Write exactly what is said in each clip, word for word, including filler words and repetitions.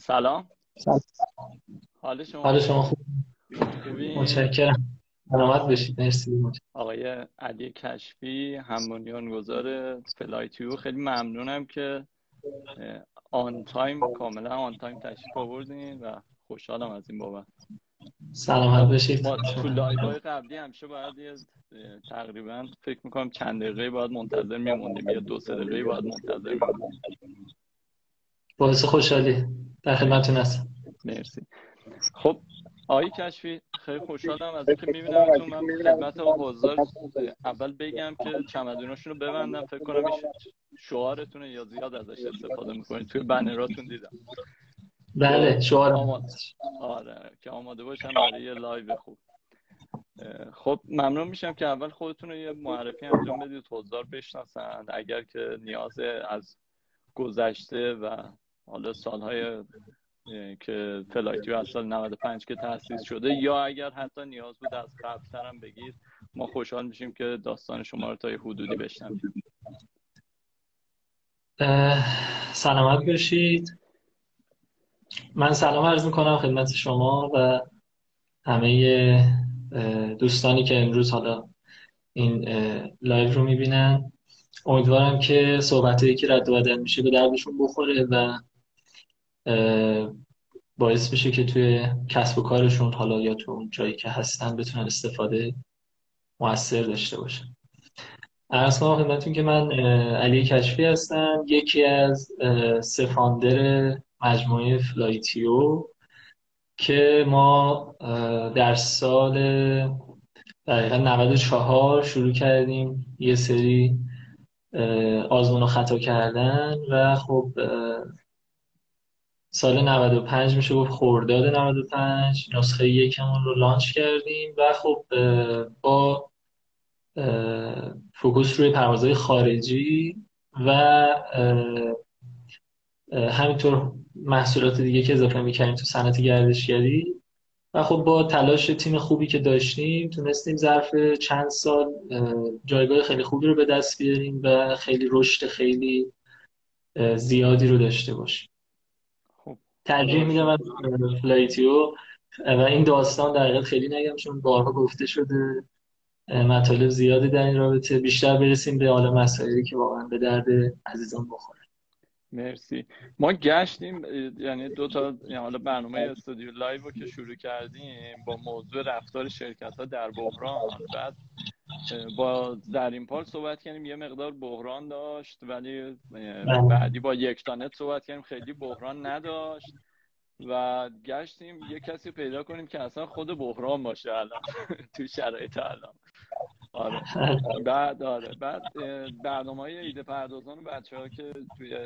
سلام. سلام. حال شما حال شما خوب؟ متشکرم. سلامت بشید. مرسی. آقای علی کشفی، هم‌بنیان گذار فلایتیو، خیلی ممنونم که آن تایم، کاملا آن تایم تشریف آوردین و خوشحالم از این بابت. سلامت بشید. ما تو لایوهای قبلی همیشه باید یه تقریبا فکر میکنم چند دقیقه باید منتظر میموندیم، یا دو سه دقیقه باید منتظر میموندیم. باعث خوشحالی در خدمتتون هستم. مرسی. خب آقای کشفی، خیلی خوشحالم از اینکه میبینمتون. من خدمت حضار اول بگم که چمدوناشون رو ببندم، فکر کنم شعارتونه یا زیاد ازش استفاده میکنید، توی بنراتون دیدم. بله، شعار آماده. آره که آماده باشم برای یه لایو خوب. خب ممنون میشم که اول خودتون رو یه معرفی انجام بدید، حضار بشناسند، اگر که نیاز از گذشته و حالا سالهای که فلایتیو از سال نود و پنج که تأسیس شده، یا اگر حتی نیاز بود از قبل‌تر هم بگید، ما خوشحال میشیم که داستان شما رو تا یه حدودی بشنویم. سلامت باشید. من سلام عرض میکنم خدمت شما و همه دوستانی که امروز حالا این لایو رو میبینن. امیدوارم که صحبتایی که رد و بدل میشه به دردشون بخوره و باعث بشه که توی کسب و کارشون حالا یا تو اون جایی که هستن بتونن استفاده مؤثر داشته باشن. عرض کنم خدمتتون که من علی کشفی هستم، یکی از سه فاوندر مجموعه فلایتیو که ما در سال دقیقا نود و چهار شروع کردیم یه سری آزمون و خطا کردن و خب سال نود و پنج میشه گفت خرداد نود و پنج نسخه یکمون رو لانچ کردیم و خب با فوکوس روی پروازهای خارجی و همینطور محصولات دیگه که اضافه می‌کردیم تو صنعت گردشگری و خب با تلاش تیم خوبی که داشتیم تونستیم ظرف چند سال جایگاه خیلی خوبی رو به دست بیاریم و خیلی رشد خیلی زیادی رو داشته باشیم. ترجیح میدم از فلایتیو و این داستان در حقیقت خیلی نگم، چون بارها گفته شده، مطالب زیادی در این رابطه، بیشتر برسیم به عالم مسائلی که واقعا به درد عزیزان بخوره. مرسی. ما گشتیم، یعنی دو تا حالا برنامه استودیو لایو رو که شروع کردیم با موضوع رفتار شرکت‌ها در بحران، بعد با در این پال صحبت کردیم، یه مقدار بحران داشت ولی بعدی با یکتانت صحبت کردیم، خیلی بحران نداشت و گشتیم یه کسی پیدا کنیم که اصلا خود بحران باشه الان تو شرایط الان. آره. بعد آره بعد برنامه‌های ایده پردازان بچه‌ها که توی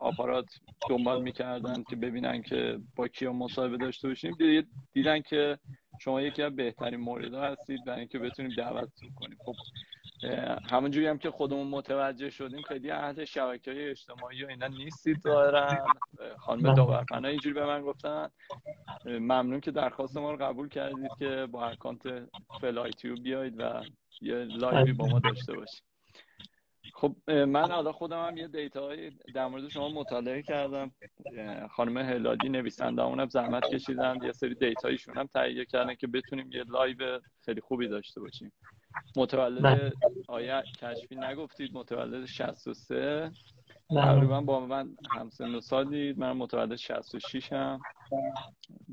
آپارات دنبال می‌کردن که ببینن که با کیا مصاحبه داشته باشیم، دیدن که شما یکی از بهترین موردها هستید برای اینکه بتونیم دعوتتون کنیم. خب همونجوری هم که خودمون متوجه شدیم خیلی اهل شبکه‌های اجتماعی و اینا نیستید ظاهرا، خانم داورفنا اینجوری به من گفتن. ممنون که درخواست ما رو قبول کردید که با اکانت فلایتیو بیایید و یه لایوی با ما داشته باشید. خب من حالا خودم هم یه دیتاهایی در مورد شما مطالعه کردم، خانم هلالی نویسنده همونم زحمت کشیدن، یه سری دیتایشون هم تهیه کردن که بتونیم یه لایو خیلی خوبی داشته باشیم. متولد آیه کشفی نگفتید، متولد شصت و سه، تقریبا با من همسن و سالید، من متولد شصت و شش هم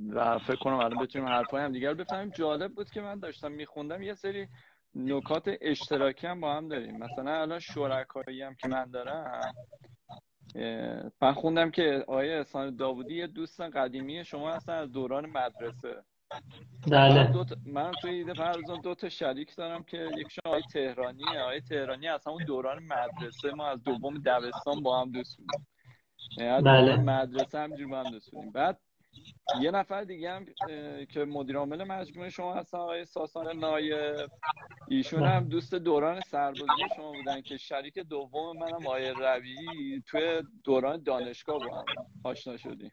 و فکر کنم الان بتونیم حرفای هم دیگر بفهمیم. جالب بود که من داشتم میخوندم یه سری نکات اشتراکی هم با هم داریم، مثلا الان شرکایی هم که من دارم، من خوندم که آقای حسان داودی یه دوست قدیمی شما هستن از دوران مدرسه. من, دوت... من توی ایده پردازان دو تا شریک دارم که یکشون آقای تهرانی، آقای تهرانی از همون دوران مدرسه، ما از دوم دبستان با هم دوست بودیم، از دوران مدرسه همجور با هم دوست بودیم. بعد یه نفر دیگه هم که مدیر عامل مجموعه شما هستن، آقای ساسان نایب، ایشون هم دوست دوران سربازی شما بودن که شریک دوم منم آقای ربیعی، توی دوران دانشگاه با هم آشنا شدیم.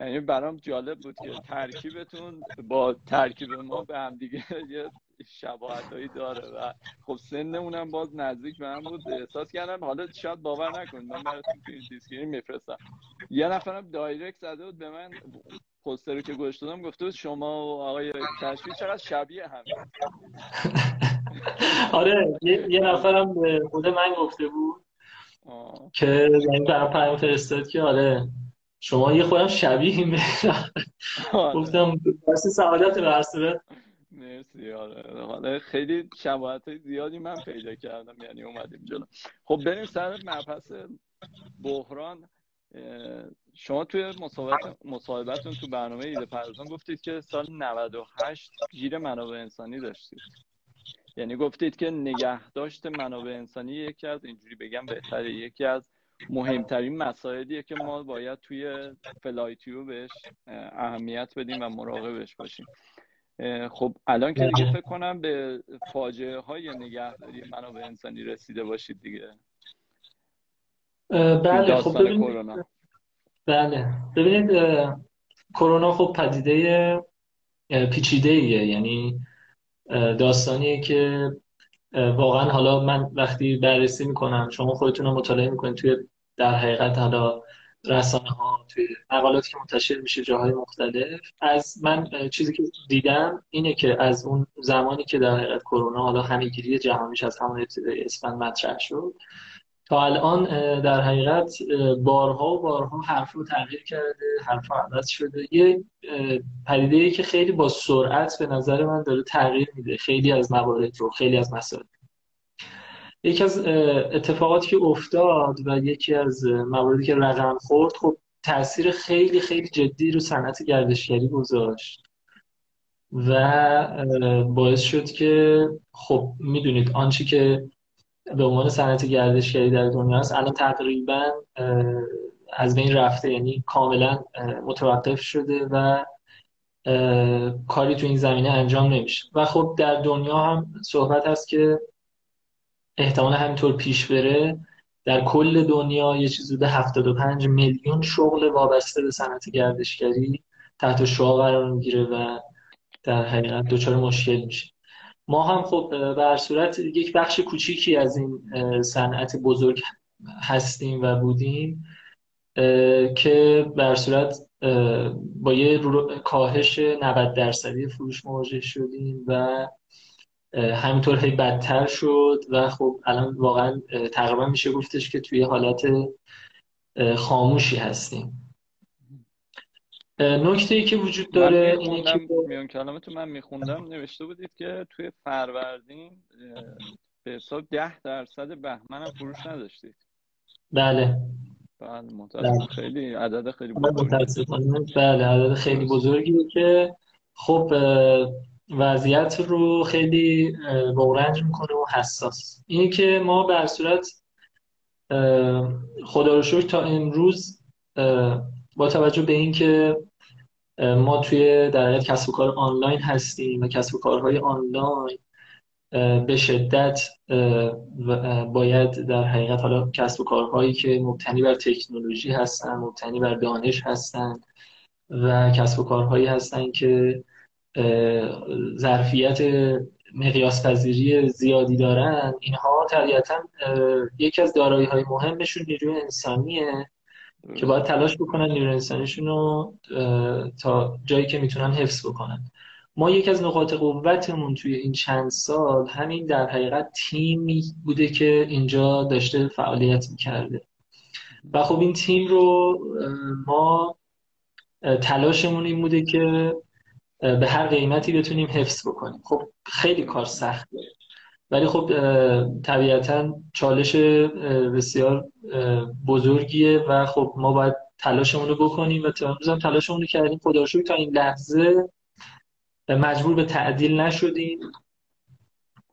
یعنی برام جالب بود که ترکیبتون با ترکیب ما به هم دیگه یه شباهتایی داره و خب سنمونم باز نزدیک به هم بود. احساس کردم، حالا شاید باور نکنید، من براتون تو این دیسکرین میفرستم، یه نفرم دایرکت زده بود به من، پوستر رو که گذاشته بودم گفته بود شما و آقای کشفی چقدر شبیه هم. آره یه نفرم بوده من گفته بود آه. که زنگ برام پیام فرستاد که آره شما یه خودم شبیه می گفتم درست سعادت برسه. مرسی. آره حالا خیلی شباهت‌های زیادی من پیدا کردم، یعنی اومدیم جلو. خب بریم سر مبحث بحران. شما توی مصاحبتون تو برنامه ایده پردازان گفتید که سال نود و هشت گیر منابع انسانی داشتید، یعنی گفتید که نگهداشت منابع انسانی یکی از اینجوری بگم بهتره یکی از مهمترین مسائلیه که ما باید توی فلایتیو بهش اهمیت بدیم و مراقبش باشیم. خب الان که دیگه فکر کنم به فاجعه های نگهداری منابع انسانی رسیده باشید دیگه. بله خب ببینید کرونا. بله ببینید کرونا خب پدیده پیچیده‌ایه، یعنی داستانیه که واقعا حالا من وقتی بررسی میکنم، شما خودتون رو مطالعه میکنید توی در حقیقت حالا رسانه ها، توی مقالاتی که منتشر میشه جاهای مختلف، از من چیزی که دیدم اینه که از اون زمانی که در حقیقت کرونا حالا همه‌گیری جهانیش از همون ابتدای اسفند مطرح شد تا الان در حقیقت بارها و بارها حرف رو تغییر کرده، حرف رو عوض شده. یه پدیده‌ای که خیلی با سرعت به نظر من داره تغییر میده خیلی از موارد رو، خیلی از مسائل. یکی از اتفاقاتی که افتاد و یکی از مواردی که رقم خورد خب تأثیر خیلی خیلی جدی رو صنعت گردشگری گذاشت و باعث شد که خب میدونید آنچه که به عنوان صنعت گردشگری در دنیا است الان تقریبا از بین رفته، یعنی کاملا متوقف شده و کاری تو این زمینه انجام نمیشه و خب در دنیا هم صحبت هست که احتمال همینطور پیش بره. در کل دنیا یه چیز حدود هفتاد و پنج میلیون شغل وابسته به صنعت گردشگری تحت شعاع قرار میگیره و در حقیقت دچار مشکل میشه. ما هم خب به هر صورت یک بخش کوچیکی از این صنعت بزرگ هستیم و بودیم که به هر صورت با یه کاهش نود درصدی فروش مواجه شدیم و همینطور خیلی بدتر شد و خب الان واقعا تقریبا میشه گفتش که توی حالت خاموشی هستیم. نکته‌ای که وجود داره اینه که میون کلامتون من میخوندم نوشته بودید که توی فروردین به حساب ده درصد بهمن فروش نداشتید. بله بله متأسفانه خیلی عدد خیلی بزرگی. بله عدد خیلی بزرگی که خب وضعیت رو خیلی بغرنج میکنه و حساس. اینه که ما به صورت خدا رو شکر تا امروز با توجه به اینکه ما توی در حقیقت کسب و کار آنلاین هستیم و کسب و کارهای آنلاین به شدت باید در حقیقت حالا کسب و کارهایی که مبتنی بر تکنولوژی هستن، مبتنی بر دانش هستن و کسب و کارهایی هستن که ظرفیت مقیاس پذیری زیادی دارن، اینها طبیعتاً یکی از دارایی‌های مهمشون نیروی انسانیه که باید تلاش بکنن نیروی انسانیشون رو تا جایی که میتونن حفظ بکنن. ما یکی از نقاط قوتمون توی این چند سال همین در حقیقت تیمی بوده که اینجا داشته فعالیت میکرده و خب این تیم رو ما تلاشمون این بوده که به هر قیمتی بتونیم حفظ بکنیم. خب خیلی کار سخته ولی خب طبیعتاً چالش بسیار بزرگیه و خب ما باید تلاشمون رو بکنیم و تا امروز هم تلاشمون رو کردیم. خدا رو شکر تا این لحظه مجبور به تعدیل نشدیم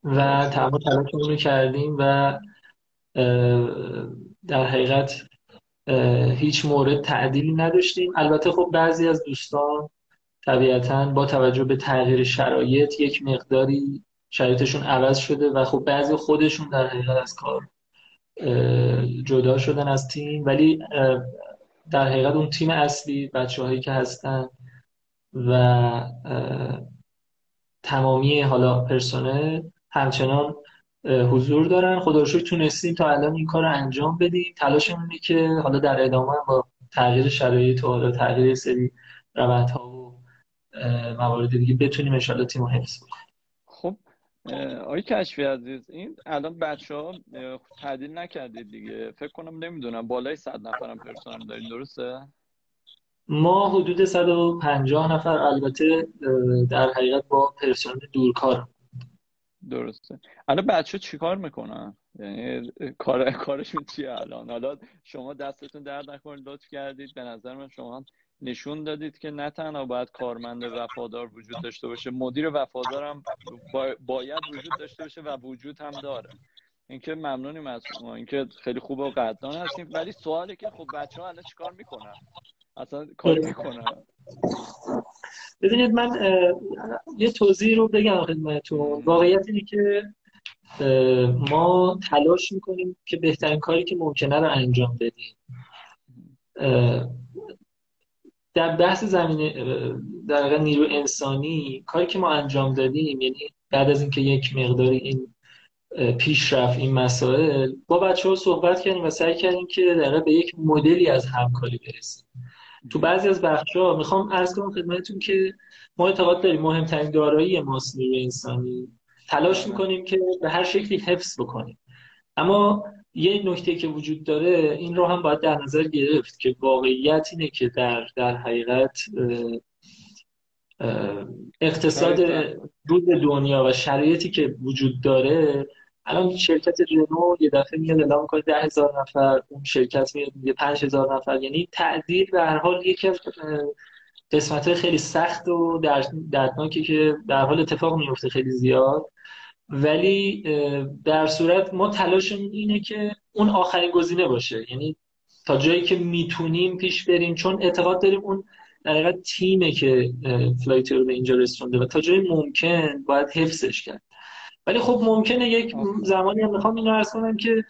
و تمام تلاشمون رو کردیم و در حقیقت هیچ مورد تعدیلی نداشتیم. البته خب بعضی از دوستان طبیعتاً با توجه به تغییر شرایط یک مقداری شرایطشون عوض شده و خب بعضی خودشون در حقیقت از کار جدا شدن از تیم، ولی در حقیقت اون تیم اصلی بچه‌هایی که هستن و تمامی حالا پرسنل همچنان حضور دارن. خدا رو شکر تونستیم تا الان این کار رو انجام بدیم. تلاشمون اینه که حالا در ادامه با تغییر شرایط و تغییر سری روندها و موارد دیگه بتونیم ان شاءالله تیمو حفظ کنیم. خب آقای کشفی عزیز، این الان بچه‌ها تعدیل نکردید دیگه، فکر کنم نمیدونم بالای صد نفرم پرسنل دارید، درسته؟ ما حدود صد و پنجاه نفر البته در حقیقت با پرسنل دورکار. درسته. الان بچه چیکار میکنن؟ یعنی کار کارشون چیه الان؟ حالا شما دستتون درد نکنه، لطف کردید، به نظر من شما نشون دادید که نه تنها باید کارمند وفادار وجود داشته باشه، مدیر وفادار هم باید وجود داشته باشه و وجود هم داره. اینکه ممنونیم از شما، اینکه خیلی خوب و قدردان هستیم. ولی سواله که خب بچه‌ها الان چیکار میکنن؟ اصلا کار میکنن؟ ببینید من یه توضیح رو بگم خدمتتون. واقعیت اینه که ما تلاش میکنیم که بهترین کاری که ممکنه رو انجام بدیم. در بحث زمینه در واقع نیرو انسانی، کاری که ما انجام دادیم، یعنی بعد از اینکه یک مقداری این پیشرفت این مسائل با بچه‌ها صحبت کردیم و سعی کردیم که در واقع به یک مدلی از همکاری برسیم. تو بعضی از بخش‌ها میخوام عرض کنم خدمتتون که ما اعتقاد داریم مهمترین دارایی ماست نیروی انسانی. تلاش میکنیم که به هر شکلی حفظ بکنیم. اما یه نکته که وجود داره، این رو هم باید در نظر گرفت که واقعیت اینه که در در حقیقت اقتصاد روز دنیا و شرایطی که وجود داره، الان شرکت رنو یه دفعه میاد اعلام می‌کنه ده هزار نفر، اون شرکت میاد میگه پنج هزار نفر، یعنی تعدیل به هر حال یکی از قسمت‌های خیلی سخت و دردناکی که در حال اتفاق میفته خیلی زیاد. ولی در صورت ما تلاشمون اینه که اون آخرین گزینه باشه، یعنی تا جایی که میتونیم پیش بریم، چون اعتقاد داریم اون در حقیقت تیمه که فلایتیو رو به اینجا رسونده و تا جایی ممکن باید حفظش کرد. ولی خب ممکنه یک زمانی هم میخوام این رو عرض کنم که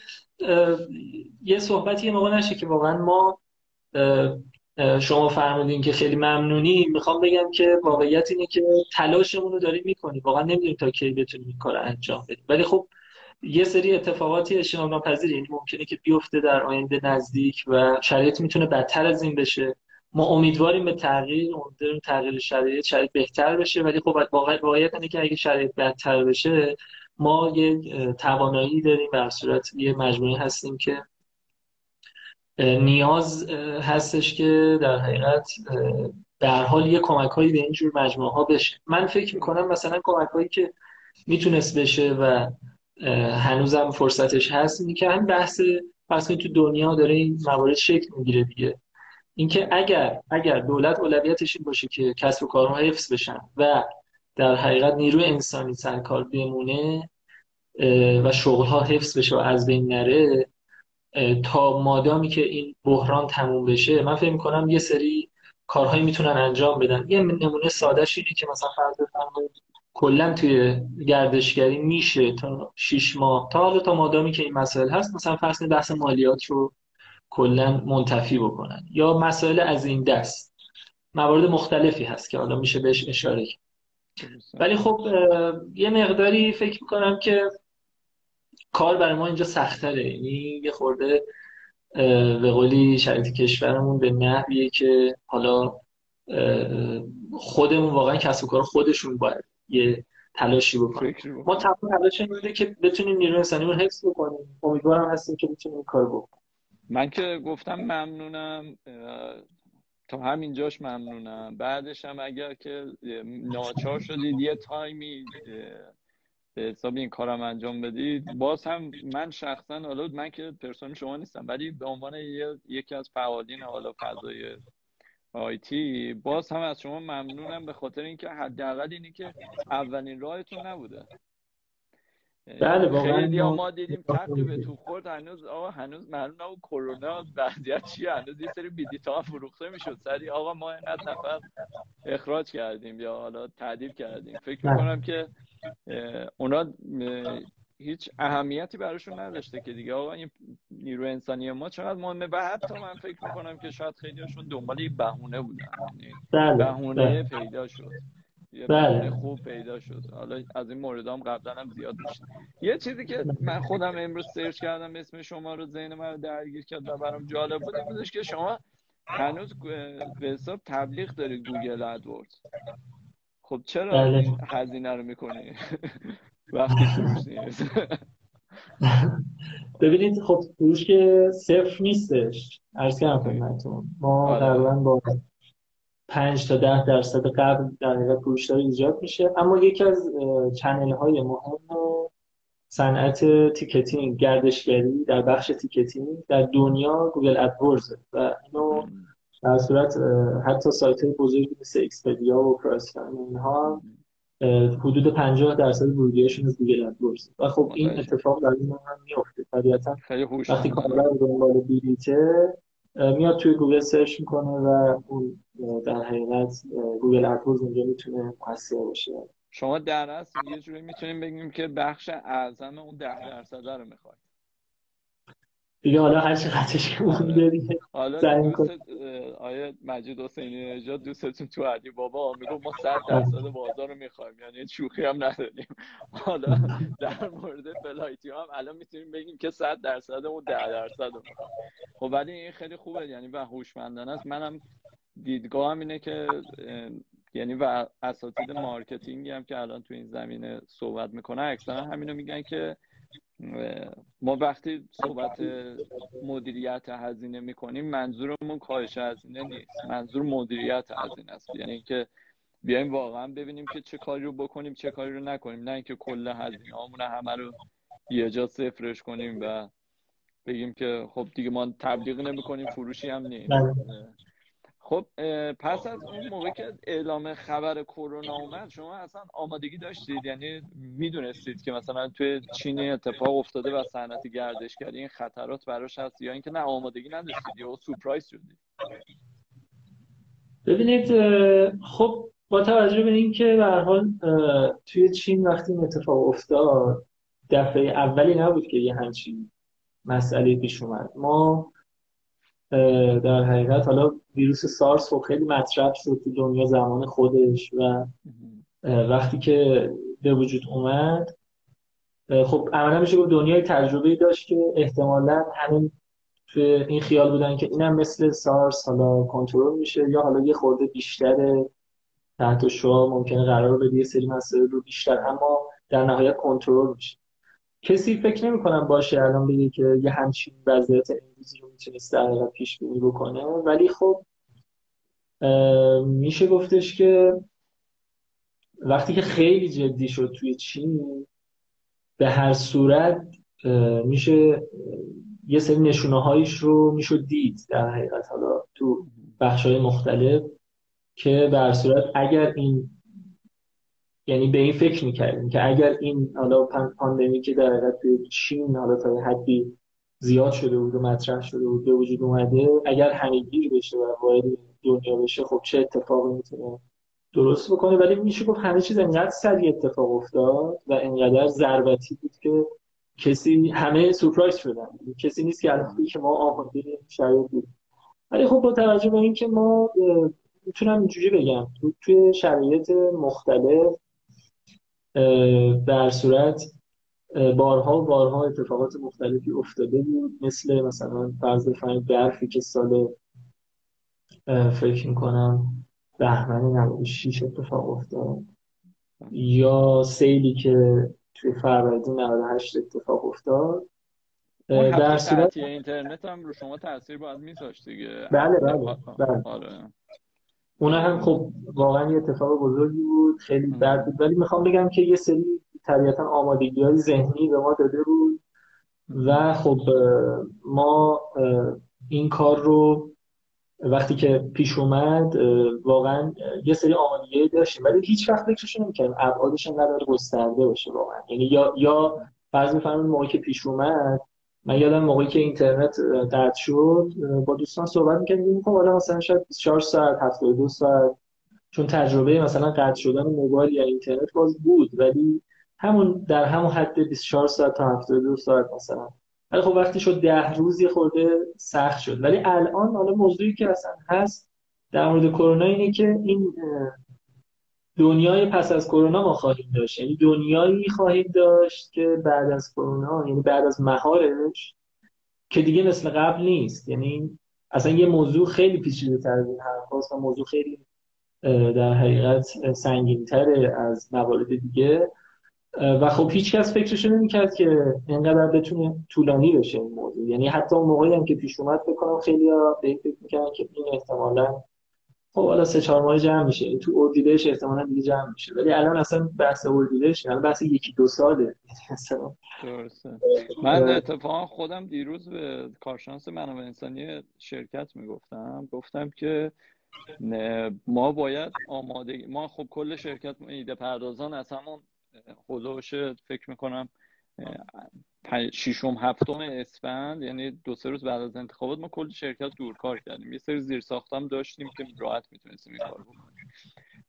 یه صحبتی یه موقع نشه که واقعا ما شما فرمودین که خیلی ممنونی، میخوام بگم که واقعیت اینه که تلاشمون رو داریم میکنیم، واقعا نمیدونیم تا کی بتونیم این کار انجام بدیم. ولی خب یه سری اتفاقاتی اجتناب ناپذیره، یعنی ممکنه که بیفته در آینده نزدیک و شرایط میتونه بدتر از این بشه. ما امیدواریم به تغییر، امیدواریم تغییر شرایط شرایط بهتر بشه، ولی خب واقعیت اینه که اگه شرایط بدتر بشه، ما یه توانایی داریم، به صورت یه مجموعه هستیم که نیاز هستش که در حقیقت در حال یه کمک‌هایی به اینجور مجموعه ها بشه. من فکر میکنم مثلا کمک‌هایی که میتونست بشه و هنوزم فرصتش هست، اینه که همین بحث فرض کنید تو دنیا داره این موارد شکل میگیره دیگه، اینکه اگر اگر دولت اولویتش این باشه که کسب و کارها حفظ بشن و در حقیقت نیروی انسانی سرکار بمونه و شغل‌ها حفظ بشه و از بین نره، تا مادامی که این بحران تموم بشه، من فکر می‌کنم یه سری کارهایی میتونن انجام بدن. یه نمونه ساده‌ش اینه که مثلا فرض بفرمایید کلا توی گردشگری میشه تا شش ماه، تا حالا تا مادامی که این مسائل هست، مثلا فرض کنید بحث مالیات رو کلا منتفی بکنن یا مسائل از این دست. موارد مختلفی هست که حالا میشه بهش اشاره کرد. ولی خب یه مقداری فکر می‌کنم که کار برای ما اینجا سخت‌تره، یعنی یه خورده به قولی شرایط کشورمون به نحویه که حالا خودمون واقعا کسب و کار خودشون باید یه تلاشی بکنیم. ما تمام تلاشمون اینه که بتونیم نیروی انسانیمون حفظ بکنیم. امیدوارم هستیم که بتونیم این کارو بکنیم. من که گفتم ممنونم، تا همینجاش ممنونم. بعدش هم اگر که ناچار شدید یه تایمی به حساب این کارم انجام بدید، باز هم من شخصا، حالا من که پرسنل شما نیستم، ولی به عنوان یکی از فعالین حالا فضای آیتی، باز هم از شما ممنونم، به خاطر اینکه حداقل اینی که اولین راهتون نبوده. بله، خیلی ما دیدیم تقریبا به تو خورد، هنوز آقا هنوز معلوم نبود کرونا وضعیت چیه، هنوز یه سری بیلیت‌ها فروخته میشد، سری آقا ما این نفر اخراج کردیم یا حالا تعدیل کردیم. فکر می‌کنم که اونا هیچ اهمیتی براشون نداشته که دیگه آقا این نیرو انسانی ما چقدر مهمه، و حتی من فکر می‌کنم که شاید خیلی‌هاشون دنبال بهونه بودن، بهونه پیدا شد. یه بله. خوب پیدا شد. حالا از این مورد هم قبلا هم زیاد میشه. یه چیزی که من خودم امروز سرچ کردم اسم شما رو، ذهن من رو درگیر کرد و برام جالب بود بودش که شما هنوز به حساب تبلیغ داری گوگل ادوردز. خب چرا بله. هزینه رو میکنی وقتی فروش نیست؟ ببینید خب فروش که صفر نیستش، عرض کردم خدمتتون ما تقریبا با پنج تا ده درصد قبل در نگاه فروشداری ایجاد میشه. اما یکی از چنل های مهم صنعت تیکتینگ، گردشگری در بخش تیکتینگ در دنیا گوگل ادوردز و اینو در صورت حتی سایت های بزرگی مثل اکسپدیا و پرایسلاین اینها حدود پنجاه درصد ورودیشون از گوگل ادوردز و خب این باید. اتفاق در این هم میفته طبیعتا. وقتی کاربر دنبال بیلیته میاد توی گوگل سرچ میکنه و اون در حقیقت گوگل ادوردز اونجا میتونه مؤثر باشه. شما در اصل یه جوری میتونیم بگیم که بخش اعظم اون ده درصد رو میخواد دیگه، حالا هر چقدرش که مونده دیگه. حالا دوست آیه مجید حسینی نژاد دوستتون تو علی بابا میگه ما صد درصد بازار رو میخوایم، یعنی شوخی هم نداریم. حالا در مورد فلایتیو هم الان میتونیم بگیم که صد درصد اون ده درصد رو میخوایم. خب ولی این خیلی خوبه یعنی و هوشمندانه است. منم دیدگاهم اینه که یعنی و اساتید مارکتینگی هم که الان تو این زمینه صحبت میکنن اکثرا همینو میگن که ما وقتی صحبت مدیریت هزینه میکنیم منظورمون کاهش هزینه نیست، منظور مدیریت هزینه است. یعنی اینکه بیایم واقعا ببینیم که چه کاری رو بکنیم چه کاری رو نکنیم، نه اینکه کل هزینه‌هامون همه رو یه جا صفرش کنیم و بگیم که خب دیگه ما تبلیغ نمی‌کنیم فروشی هم نیست. خب پس از اون موقع که اعلام خبر کرونا اومد شما اصلا آمادگی داشتید؟ یعنی میدونستید که مثلا توی چین اتفاق افتاده و صنعت گردشگری این خطرات براش هست، یا اینکه نه آمادگی نداشتید یا سورپرایز شدید؟ ببینید خب با توجه به این که به هر حال توی چین وقتی این اتفاق افتاد دفعه اولی نبود که یه همچین مسئله پیش اومد. ما در حقیقت حالا ویروس سارس خب خیلی مطرح شد تو دنیا زمان خودش و وقتی که به وجود اومد خب عملا میشه گفت دنیای تجربه‌ای داشت که احتمالاً همین تو این خیال بودن که اینم مثل سارس حالا کنترل میشه یا حالا یه خورده بیشتر تحت شعاع ممکنه قرار بده یه سری مسائل رو بیشتر اما در نهایت کنترل میشه. کسی فکر نمی‌کنم باشه الان بگه که یه همچین وضعیت امروزی رو میتونست در حال پیش بینی بکنه، ولی خب میشه گفتش که وقتی که خیلی جدی شد توی چین به هر صورت میشه یه سری نشونه‌هایش رو میشه دید در حقیقت حالا تو بخش‌های مختلف که به هر صورت اگر این یعنی به این فکر میکردیم که اگر این حالا پاندمی که در حقیقت توی چین حالا تا حدی زیاد شده بود و مطرح شده بود به وجود اومده اگر همه‌گیر بشه و وارد دنیا بشه خب چه اتفاقی میتونه درست بکنه. ولی میشه گفت همه چیز انقدر سریع اتفاق افتاد و انقدر ضربتی بود که کسی همه سورپرایز شدن، کسی نیست که الان که ما آماده شرایط بود. ولی خب با توجه به اینکه ما میتونم اینجوری بگم تو توی شرایط مختلف در صورت بارها و بارها اتفاقات مختلفی افتاده بود، مثل مثلا فرض بفرمایید برفی که سال فکر میکنم بهمن نود و شش اتفاق افتاد یا سیلی که توی فروردین نود و هشت اتفاق افتاد. در صورت اینترنت هم رو شما تاثیر باید میذاشت دیگه. بله بله بله آره. اونا هم خب واقعا یه اتفاق بزرگی بود، خیلی بد بود، ولی میخوام بگم که یه سری طبیعتا آمادگی‌های ذهنی به ما داده بود و خب ما این کار رو وقتی که پیش اومد واقعا یه سری آمادگی‌هایی داشتیم ولی هیچ وقت فکرش نمی‌کردیم ابعادش انقدر گسترده باشه واقعا. یعنی یا یا فرض می‌فرمایید موقعی که پیش اومد من یادم موقعی که اینترنت قطع شد با دوستان صحبت می‌کردیم میگفتم والا مثلا شاید بیست و چهار ساعت هفتاد و دو ساعت، چون تجربه مثلا قطع شدن موبایل یا اینترنت باز بود ولی همون در همون حد بیست و چهار ساعت تا هفتاد و دو ساعت مثلا. ولی خب وقتی شد ده روز یه خورده سخت شد. ولی الان حالا موضوعی که مثلا هست در مورد کرونا اینه که این دنیای پس از کرونا ما خواهیم داشت، یعنی دنیایی خواهیم داشت که بعد از کرونا، یعنی بعد از مهارش، که دیگه مثل قبل نیست. یعنی اصلا یه موضوع خیلی پیچیده‌تر از این حرفاست و موضوع خیلی در حقیقت سنگین‌تر از موارد دیگه و خب هیچ کس فکرش نمی‌کرد که اینقدر بتونه طولانی بشه این موضوع. یعنی حتی اون موقعی هم که پیش اومد بکنم خیلی‌ها به این فکر می‌کردن که این احتمالاً خب حالا سه چهار ماه جمع میشه، تو اردیبهشت احتمالاً دیگه جمع میشه، ولی الان اصلا بحث اردیبهشت، الان بحث یکی دو ساله مثلا. درسته. من اتفاقا خودم دیروز به کارشناس منابع انسانی شرکت میگفتم، گفتم که ما باید آماده، ما خب کل شرکت ایده پردازان از همون حدودش فکر میکنم ششم هفتم اسفند، یعنی دو سه روز بعد از انتخابات، ما کل شرکت دورکار کردیم، یه سری زیرساخت هم داشتیم که راحت میتونستیم این کارو بکنیم.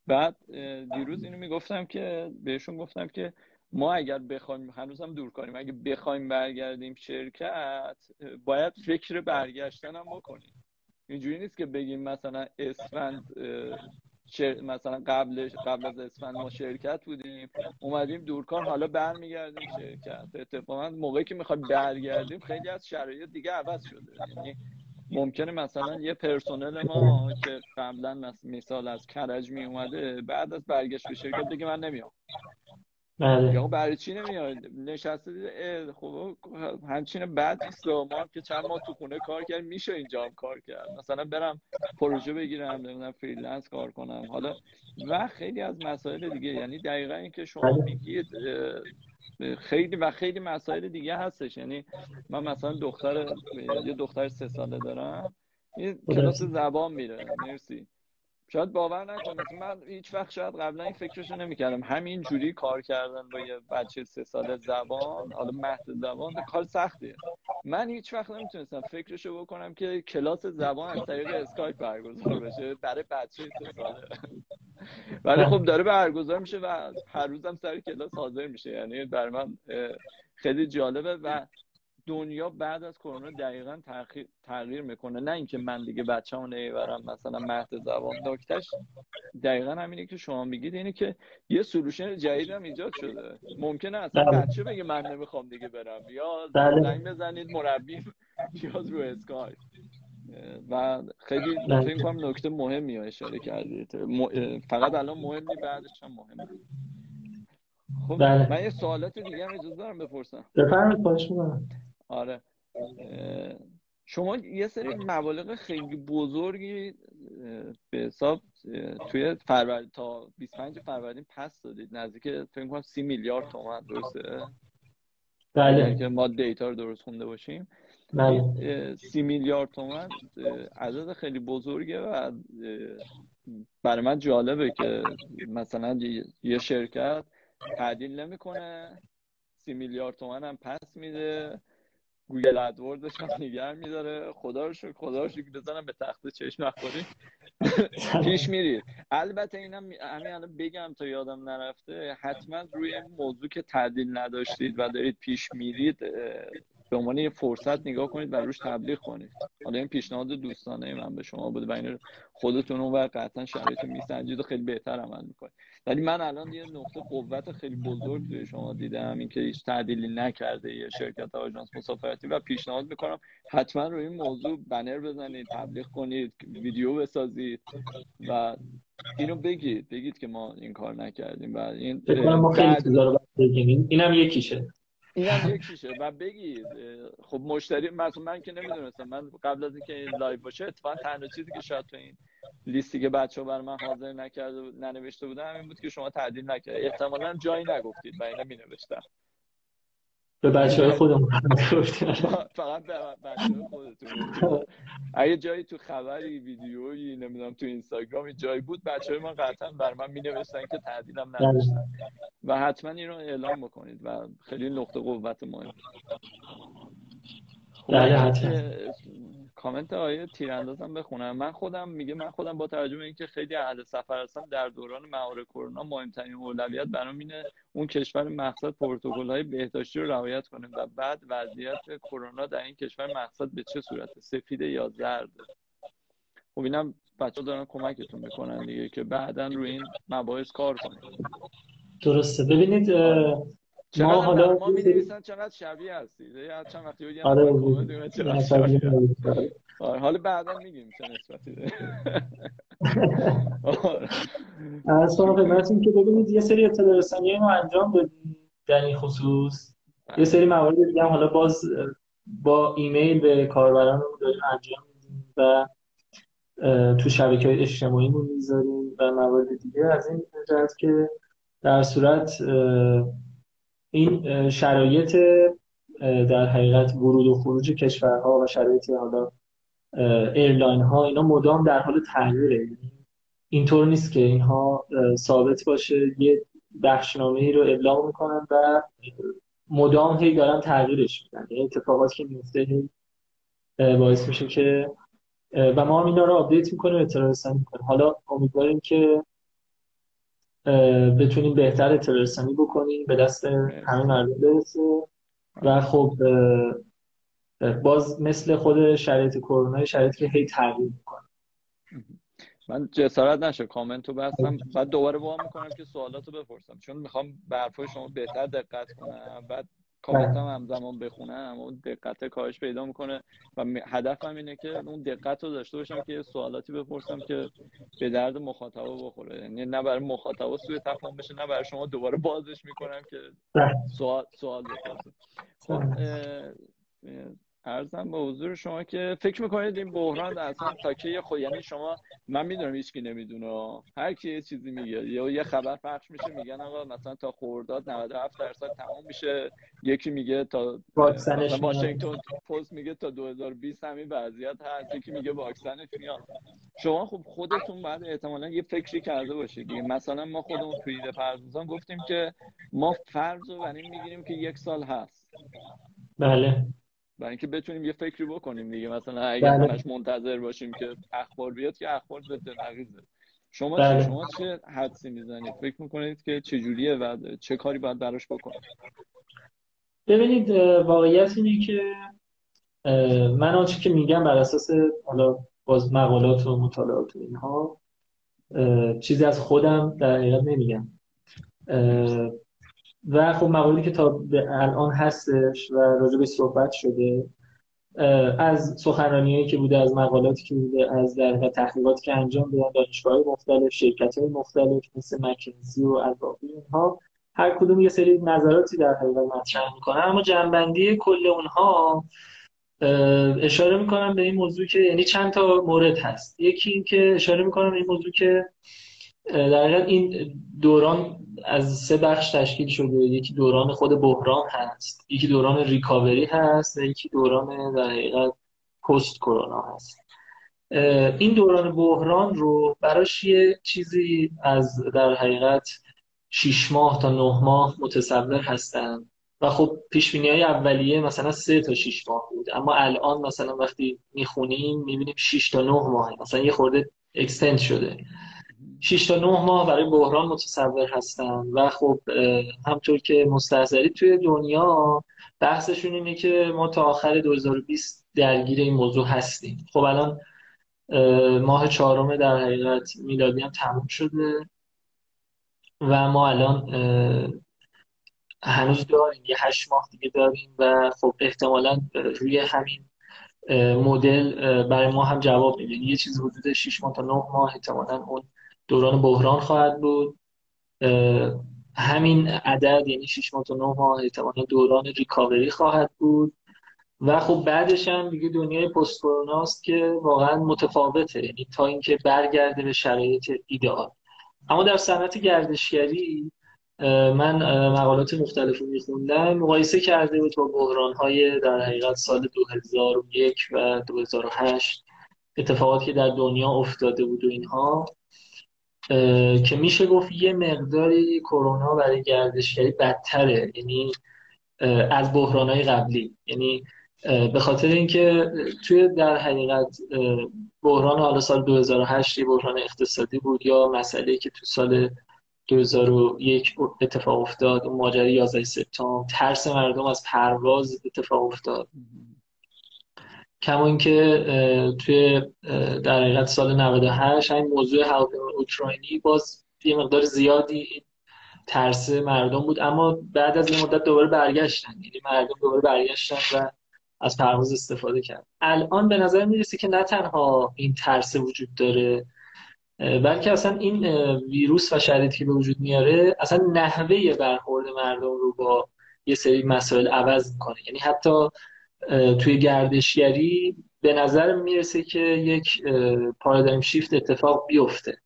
بعد دیروز اینو میگفتم که بهشون گفتم که ما اگر بخوایم، هنوزم دورکاریم، اگه بخوایم برگردیم شرکت باید فکر برگشتن هم بکنیم. اینجوری نیست که بگیم مثلا اسفند شر... مثلا قبلش قبل از اسفند ما شرکت بودیم، اومدیم دورکار، حالا برمیگردیم شرکت. اتفاقا موقعی که میخوایم برگردیم خیلی از شرایط دیگه عوض شده. یعنی ممکنه مثلا یه پرسنل ما که قبلا مثال از کرج می اومده، بعد از برگشت به شرکت دیگه من نمیام. بله. یا برای چی نمیاد؟ نشسته خب همچین بعد است. ما که چند ماه تو خونه کار کردیم، میشه اینجا هم کار کرد. مثلا برم پروژه بگیرم، نمیدونم فریلنس کار کنم. حالا و خیلی از مسائل دیگه، یعنی دقیقاً این که شما میگید خیلی و خیلی مسائل دیگه هستش. یعنی من مثلا دختر یه دختر سه ساله دارم، این کلاس زبان میره. مرسی. شاید باور نکنید من هیچ وقت شاید قبلا این فکرشو نمی‌کردم، همین جوری کار کردن با یه بچه سه ساله زبان، حالا مهد زبان کار سختیه. من هیچ وقت نمیتونستم فکرشو بکنم که کلاس زبان از طریق اسکایپ برگزار بشه برای بچه سه ساله. ولی خب داره برگزار میشه و هر روزم سر کلاس حاضر میشه. یعنی برای من خیلی جالبه و دنیا بعد از کرونا دقیقاً تغییر تغییر میکنه. نه اینکه من دیگه بچه‌مو نمیبرم مثلا مهد زبان. نکتهش دقیقاً همینه که شما میگید، اینه که یه سولوشن جدید هم ایجاد شده. ممکنه اصلا بچه بگه من نمیخوام دیگه برم، یا زنگ بزنید مربی، یا رو اسکایپ. و خیلی فکر می‌کنم نکته مهمی رو اشاره کردید. فقط الان مهم نیست، بعدش هم مهمه. خب بله. من یه سوالات دیگه هم اجازه دارم بپرسم؟ بفرمایید. خواهش می‌کنم. آره، شما یه سری مبالغ خیلی بزرگی به حساب توی فروردین تا بیست و پنج فروردین پس دادید، نزدیک فکر کنم سی میلیارد تومان. درسته؟ بله، که ما دیتا رو درست خونده باشیم. بله. سی میلیارد تومان عدد خیلی بزرگه و برای من جالبه که مثلا یه شرکت تعدیل نمیکنه، سی میلیارد تومان هم پس میده، گوگل ادوردز هم نگه میداره. خدا رو شکر، خدا رو شکر بزنم به تخت چشم نخوری. پیش میرید. البته اینم همین الان بگم تا یادم نرفته، حتما روی این موضوع که تعدیل نداشتید و دارید پیش میرید به عنوان یه فرصت نگاه کنید و روش تبلیغ کنید. حالا این پیشنهاد دوستانه من به شما بوده و اینو خودتون اونور قطعا شرایط میسنجید و خیلی بهتر عمل میکنید. ولی من الان یه نقطه قوت خیلی بزرگ توی شما دیدم، اینکه هیچ تعدیلی نکرده یه شرکت آژانس مسافرتی، و پیشنهاد میکنم حتما روی این موضوع بنر بزنید، تبلیغ کنید، ویدیو بسازید و اینو بگید، بگید که ما این کار نکردیم. بعد این ما خیلی چیزا بگیم، اینم یکیشه. این هم یکیشه و بگید. خب مشتری مثلا من که نمیدونستم، من قبل از اینکه این لایو باشه اتفاقا تنها چیزی که شاید تو این لیستی که بچه‌ها برای من حاضر نکرد و ننوشته بودن همین بود که شما تعدیل نکرد. احتمالاً جایی نگفتید و اینا مینوشتم. به بچه‌های خودمون گفتم. فقط به بچه‌های خودتون. اگه جایی تو خبری، ویدیویی، نمیدونم تو اینستاگرام جایی بود، بچه‌های من قطعاً بر من می‌نوشتن که تعدیلم نداشتن. و حتما این رو اعلام بکنید و خیلی نقطه قوت مهم. بله حتما. کامنت آیه تیراندازم بخونم. من خودم میگه من خودم با توجه به اینکه خیلی اهل سفر هستم، در دوران معارضه کرونا مهمترین اولویت برام اینه اون کشور مقصد پروتکل‌های بهداشتی رو رعایت کنه و بعد وضعیت کرونا در این کشور مقصد به چه صورته، سفیده یا زرده. خب اینم بچه‌ها دارن کمکتون میکنن دیگه که بعداً روی این مباحث کار کنید. درسته. ببینید ما حالا ما می‌نویسن چقدر شبیه هستید. یا چند وقتی میگن آره چقدر شبیه. آره حالا بعداً میگیم چه نسبتی داره. اصلا خدمتتون که ببینید یه سری اطلاع رسانی ما انجام دادیم در این خصوص. یه سری موارد دیگه هم حالا باز با ایمیل به کاربرانمون داریم انجام میدیم و تو شبکه‌های اجتماعیمون میذاریم و موارد دیگه از این جهت که در صورت این شرایط در حقیقت ورود و خروج کشورها و شرایط حالا ایرلاین ها اینا مدام در حال تغییره، اینطور نیست که اینها ثابت باشه. یه بخشنامه‌ای رو ابلاغ میکنن و مدام هی دارن تغییرش میدن، یعنی اتفاقاتی که میفته هی باعث میشه که و ما هم اینا رو آپدیت میکنیم، اطلاع رسانی میکنیم. حالا امیدواریم که بتونیم بهتر اطلاع رسانی بکنیم، به دست همه مردم برسه و خب باز مثل خود شرایط کرونا، شرایطی که هی تغییر میکنه. من جسارت نشه کامنتو بستم، بعد دوباره وا میکنم که سوالاتو بپرسم، چون میخوام به حرفای شما بهتر دقت کنم، بعد کامنتم همزمان بخونم، اون دقت کاهش پیدا میکنه و هدفم اینه که اون دقت رو داشته باشم که سوالاتی بپرسم که به درد مخاطبا بخوره، یعنی نه برای مخاطبا سوء تفاهم بشه، نه برای شما دوباره بازش میکنم که سوال سوال بپرسید. خب عرضم به حضور شما که فکر میکنید این بحران اصلا تا کی خود، یعنی شما، من میدونم هیچ کی نمیدونه، هر کی یه چیزی میگه یا یه خبر پخش میشه میگن آقا مثلا تا خرداد نود و هفت درصد تمام میشه، یکی میگه تا واشنگتن پست میگه تا دو هزار و بیست همین وضعیت هست، یکی میگه واکسن فیلان. شما خب خودتون بعد احتمالاً یه فکری کرده باشید. مثلا ما خودمون توی ایده پردازان گفتیم که ما فرض رو بر این میگیریم که یک سال هست. بله. برای اینکه بتونیم یه فکری بکنیم دیگه، مثلا اگه همش منتظر باشیم که اخبار بیاد که اخبار ضد نقیضه. شما چه شما چه حدسی میزنید؟ فکر میکنید که چه جوریه و چه کاری باید براش بکنید؟ ببینید واقعیت اینه که من آنچه که میگم بر اساس حالا باز مقالات و مطالعات و اینها چیزی از خودم در حقیقت نمیگم و خب مقاله‌ای که تا به الان هستش و راجع به صحبت شده، از سخنرانی‌هایی که بوده، از مقالاتی که بوده، از در تحقیقاتی که انجام دادن دانشگاه‌های مختلف، شرکت‌های مختلف مثل مکنزی و الباقی، اونها هر کدوم یه سری نظراتی در حقیقت مطرح می‌کنن، اما جنبندی کل اونها اشاره می‌کنن به این موضوع که یعنی چند تا مورد هست. یکی این که اشاره می‌کنن به این موضوع که در حقیقت این دوران از سه بخش تشکیل شده، یکی دوران خود بحران هست، یکی دوران ریکاوری هست و یکی دوران در حقیقت پست کرونا هست. این دوران بحران رو براش یه چیزی از در حقیقت شش ماه تا نه ماه متصور هستن و خب پیش بینی‌های اولیه مثلا سه تا شش ماه بود، اما الان مثلا وقتی میخونیم میبینیم شش تا نه ماه، مثلا یه خورده اکستند شده. شش تا نه ماه برای بحران متصور هستن و خب همطور که مستحضری توی دنیا بحثشون اینه که ما تا آخر دو هزار و بیست درگیر این موضوع هستیم. خب الان ماه چهارم در حقیقت میلادی هم تموم شده و ما الان هنوز داریم یه هشت ماه دیگه داریم و خب احتمالاً روی همین مدل برای ما هم جواب میده. یه چیز حدود شش ماه تا نه ماه احتمالاً اون دوران بحران خواهد بود. همین عدد یعنی شش ماه تا نه ماه احتمالاً دوران ریکاوری خواهد بود و خب بعدش هم دیگه دنیای پست کرونا است که واقعا متفاوته، یعنی تا اینکه برگرده به شرایط ایدئال. اما در صنعت گردشگری من مقالات مختلفی می‌خوندم، مقایسه کرده بود با بحران‌های در حقیقت سال دو هزار و یک و دو هزار و هشت، اتفاقاتی که در دنیا افتاده بود و اینها، که میشه گفت یه مقداری کرونا برای گردشگری بدتره، یعنی از بحران‌های قبلی، یعنی به خاطر اینکه توی در حقیقت بحران حالا سال دو هزار و هشت یه بحران اقتصادی بود، یا مسئله‌ای که تو سال دو هزار و یک اتفاق افتاد، اون ماجرای یازده سپتامبر، ترس مردم از پرواز اتفاق افتاد کما اینکه توی در حقیقت سال نود و هشت این موضوع هواپیمای اوکراینی باز یه مقدار زیادی ترس مردم بود، اما بعد از این مدت دوباره برگشتن، یعنی مردم دوباره برگشتن و از پرواز استفاده کردن. الان به نظر میرسه که نه تنها این ترس وجود داره، بلکه اصلا این ویروس و شرایطی که به وجود میاره اصلا نحوه برخورد مردم رو با یه سری مسائل عوض میکنه. یعنی حتی توی گردشگری به نظر میرسه که یک پارادایم شیفت اتفاق بیفته،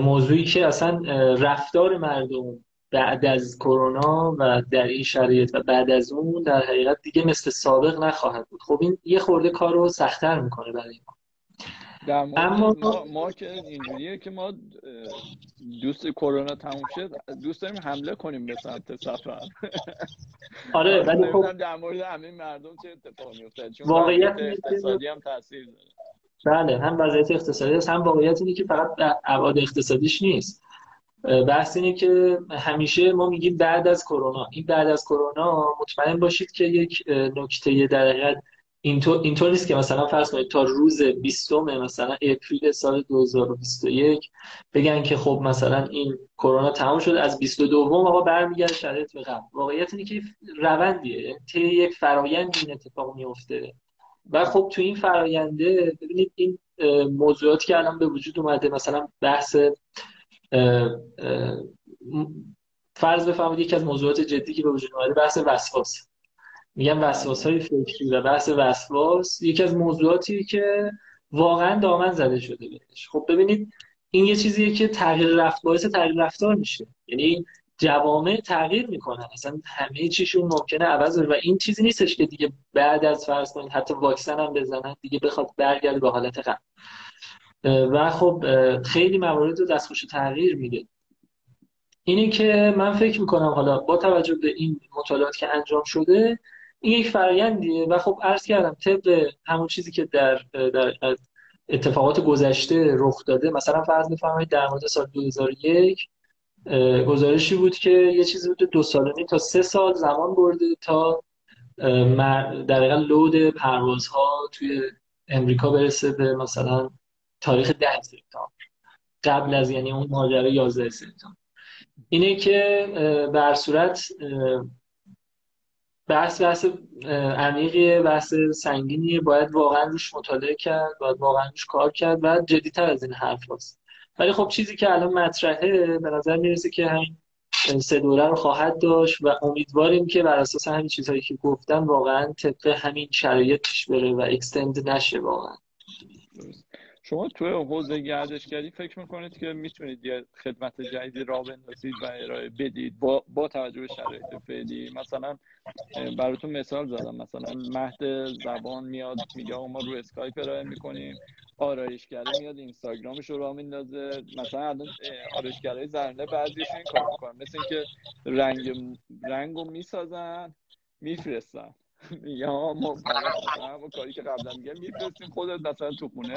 موضوعی که اصلا رفتار مردم بعد از کرونا و در این شرایط و بعد از اون در حقیقت دیگه مثل سابق نخواهد بود. خب این یه خورده کار رو سخت‌تر میکنه برای ما. در اما ما, ما که اینجوریه که ما دوست کرونا تموم شد دوست داریم حمله کنیم به سمت سفر. آره ولی خب در مورد همین مردم چه اتفاقی افتاد؟ چون واقعیت اقتصادی هم تاثیر داره. بله، هم وضعیت اقتصادی هست، هم واقعیت اینه که فقط ابعاد اقتصادیش نیست. بحث اینه که همیشه ما میگیم بعد از کرونا، این بعد از کرونا مطمئن باشید که یک نکته در حقیقت اینطور اینطور نیست که مثلا فرض کنید تا روز بیستم مثلا اپریل سال دو هزار و بیست و یک بگن که خب مثلا این کرونا تمام شد، از بیست و دوم آقا برمیگرده شرایط به قبل. واقعیت اینه که روندیه، طی یک فرآیند این اتفاق میفته و خب تو این فراینده ببینید این موضوعاتی که الان به وجود اومده، مثلا بحث فرض بفرمایید یکی از موضوعات جدی که به وجود اومده بحث وسواس، میگن وسواس‌های فکری و بحث وسواس یکی از موضوعاتیه که واقعا دامن زده شده بهش. خب ببینید این یه چیزیه که تغییر رفت باعث تغییر رفتار میشه، یعنی جوامع تغییر میکنن، اصلا همه چیشون ممکنه عوض بشه و این چیزی نیستش که دیگه بعد از فرض کنید حتی واکسن هم بزنن دیگه بخواد برگرده به حالت قبل و خب خیلی موارد رو دستخوش تغییر میده. اینی که من فکر میکنم حالا با توجه به این مطالعات که انجام شده این یک فرآیندیه و خب عرض کردم طبق همون چیزی که در در اتفاقات گذشته رخ داده، مثلا فرض بفرمایید در مورد سال دو هزار و یک گزارشی بود که یه چیزی بود دو سال و نیم تا سه سال زمان برده تا در واقع لود پروازها توی امریکا برسه به مثلا تاریخ ده سپتامبر، قبل از یعنی اون ماجرای یازده سپتامبر. اینه که به هر صورت بحث بحث عمیقیه، بحث سنگینیه، باید واقعا روش مطالعه کرد، باید واقعا روش کار کرد و جدی‌تر از این حرف هست. ولی خب چیزی که الان مطرحه به نظر میرسه که همین سه دوره رو خواهد داشت و امیدواریم که بر اساس همین چیزهایی که گفتم واقعا طبق همین شرایط پیش بره و اکستند نشه واقعا. شما توی حوزه گردشگری فکر میکنید که میتونید یه خدمت جدیدی را بندازید و ارائه بدید با, با توجه به شرایط فعلی؟ مثلا براتون مثال زدم، مثلا مهد زبان میاد میگه ما رو اسکایپ ارائه میکنیم، آرایشگره میاد اینستاگرامش رو راه میندازه، مثلا الان آرایشگرای زرنده بعضیشون این کار میکنن، مثل اینکه رنگ رنگو میسازن میفرستن، یا ما همون کاری که قبلا میگم میفرستیم خودت مثلا تو خونه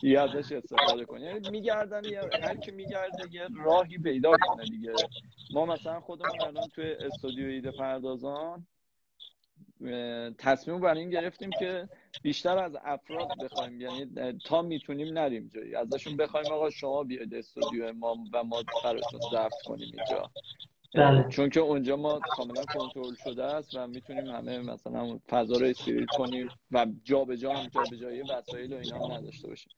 دیگه ازش استفاده کنی. یعنی میگردن هر کی میگرده یه راهی پیدا کنه دیگه. ما مثلا خودمون الان توی استودیو ایده پردازان تصمیم برای این گرفتیم که بیشتر از افراد بخوایم، یعنی تا میتونیم نریم جایی ازشون بخوایم آقا شما بیاید استودیو ما و ما براتون ضبط کنیم اینجا، چون که اونجا ما کاملا کنترل شده است و میتونیم همه مثلا فضا رو استریل کنیم و جا به جا هم جا به جایی وسایل و اینا هم نداشته باشیم.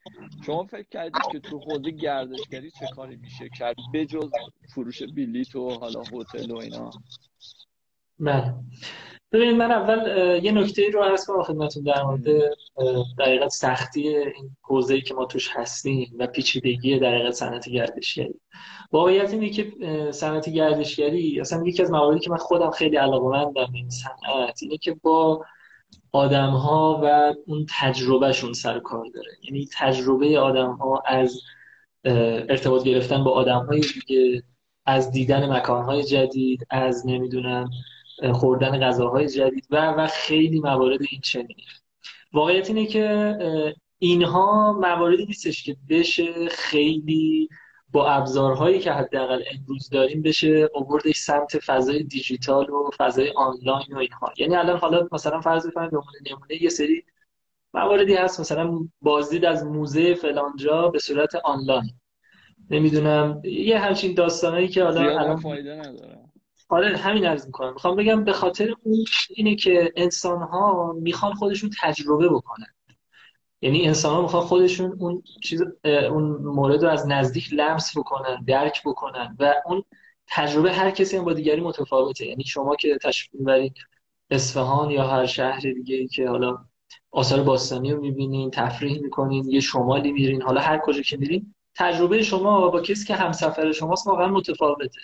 شما فکر کردید که تو حوزه گردشگری چه کاری میشه کرد بجز فروش بلیط و حالا هتل و اینا؟ بله ببینید من اول یه نکته رو عرض کنم خدمتتون در مورد در حقیقت سختی این حوزه‌ای که ما توش هستیم و پیچیدگی در حقیقت صنعت گردشگری. واقعیت اینه که صنعت گردشگری اصلا یکی از مواردی که من خودم خیلی علاقه‌مندم این صنعت اینه که با آدم‌ها و اون تجربهشون سر کار داره، یعنی تجربه آدم‌ها از ارتباط گرفتن با آدم‌های دیگه، از دیدن مکان‌های جدید، از نمیدونم خوردن غذاهای جدید و و خیلی موارد این چنینه. واقعیت اینه که اینها مواردی نیستش که بشه خیلی با ابزارهایی که حداقل امروز داریم بشه آوردش سمت فضای دیجیتال و فضای آنلاین و اینها. یعنی الان حالا مثلا فرض بفرمایید به عنوان نمونه یه سری مواردی هست مثلا بازدید از موزه فلانجا به صورت آنلاین، نمیدونم یه همچین داستانایی که الان فایده نداره. آره همین عرض میکنم، میخوام بگم به خاطر اون اینه که انسان‌ها میخوان خودشون تجربه بکنن، یعنی انسان‌ها میخوان خودشون اون چیز اون مورد رو از نزدیک لمس بکنن، درک بکنن و اون تجربه هر کسی هم با دیگری متفاوته. یعنی شما که تشریف میبرید اصفهان یا هر شهر دیگه‌ای که حالا آثار باستانی رو میبینین، تفریح میکنین، یه شمالی میرین، حالا هر کجا که میرین تجربه شما با کسی که همسفر شماست واقعا متفاوته.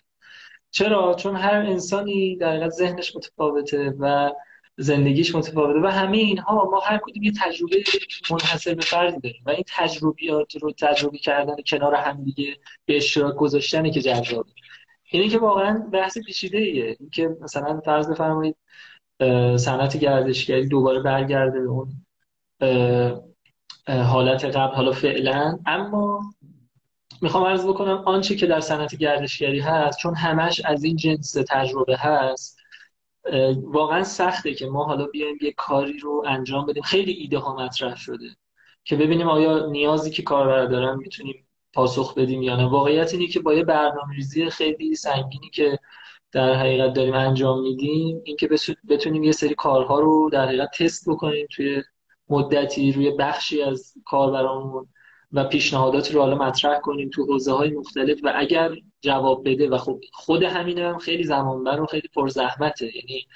چرا؟ چون هر انسانی در حقیقت ذهنش متفاوته و زندگیش متفاوته و همه اینها ما هر کدوم یه تجربه منحصر به فردی داریم و این تجربیات رو تجربه کردن کنار هم دیگه به اشتراک گذاشتنه که جذابه. اینه که واقعا بحث پیچیده‌ایه، اینکه مثلا فرض بفرمایید صنعت گردشگری دوباره برگرده به اون حالت قبل، حالا فعلا، اما میخوام عرض بکنم آنچه که در صنعت گردشگری هست چون همش از این جنس تجربه هست، واقعا سخته که ما حالا بیایم یه کاری رو انجام بدیم. خیلی ایده ها مطرح شده که ببینیم آیا نیازی که کاربر دارن میتونیم پاسخ بدیم یا نه. واقعیت اینه که با یه برنامه‌ریزی خیلی سنگینی که در حقیقت داریم انجام میدیم، اینکه بتونیم یه سری کارها رو در حقیقت تست بکنیم توی مدتی روی بخشی از کاربرامون و پیشنهادات رو حالا مطرح کنیم تو حوزه‌های مختلف و اگر جواب بده و خب خود همین هم خیلی زمانبر و خیلی پرزحمته، یعنی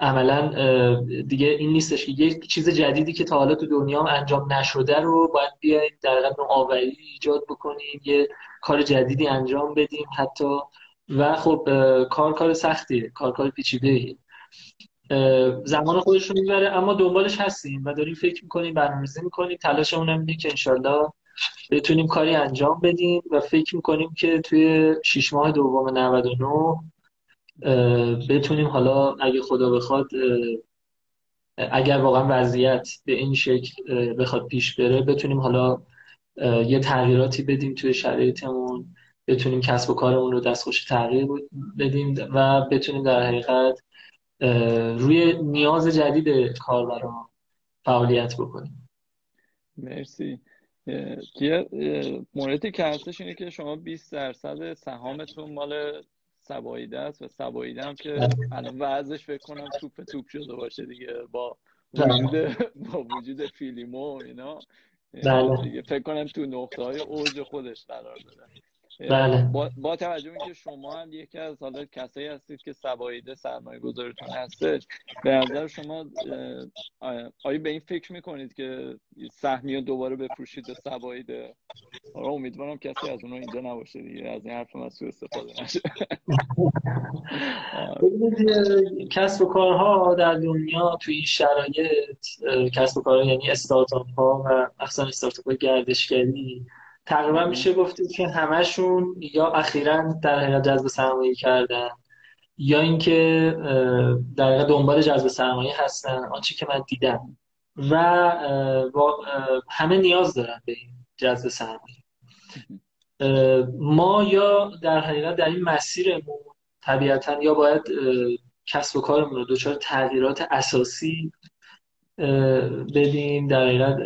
عملا دیگه این نیستش که یک چیز جدیدی که تا حالا تو دنیا هم انجام نشده رو باید بیایم در حقیقت نوآوری ایجاد بکنیم، یه کار جدیدی انجام بدیم حتی، و خب کار کار سختیه، کار کار پیچیده‌ایه، زمان خودش رو میبره، اما دنبالش هستیم و داریم فکر میکنیم، برنامه‌ریزی میکنیم، تلاشمون هم اینه که انشالله بتونیم کاری انجام بدیم و فکر میکنیم که توی شش ماه دوم نود و نه بتونیم حالا اگه خدا بخواد، اگر واقعا وضعیت به این شکل بخواد پیش بره، بتونیم حالا یه تغییراتی بدیم توی شرایطمون، بتونیم کسب و کارمون رو دستخوش تغییر بدیم و بتونیم در حقیقت روی نیاز جدید کاربران فعالیت بکنیم. مرسی. یه موردی که هستش اینه که شما بیست درصد سهامتون مال سبایده است و سبایده هم که الان وضعش فکر کنم توپ توپ شده باشه دیگه با وجود با وجود فیلیمو اینا دیگه، فکر کنم تو نقطه‌های اوج خودش قرار داره. بله. با, با توجه اینکه شما هم یکی از حالا کسایی هستید که سبایده سرمایه گذارتون هستش، به نظر شما آیا به این فکر میکنید که سهمی رو دوباره بفروشید به سبایده؟ آره امیدوارم کسی از اونا اینجا نباشه دیگه، از این حرف من سوء استفاده نشه. کسب و کارها در دنیا توی این شرایط، کسب و کارها یعنی استارتاپ ها و مخصوصا استارتاپ های گردشگری تقریبا میشه گفتید که همشون یا اخیراً در حقیقت جذب سرمایه کردن یا اینکه در حقیقت دنبال جذب سرمایه هستن، آنچه که من دیدم، و همه نیاز دارن به این جذب سرمایه. ما یا در حقیقت در این مسیرمون طبیعتاً یا باید کسب و کارمون رو دچار تغییرات اساسی بدیم، در حقیقت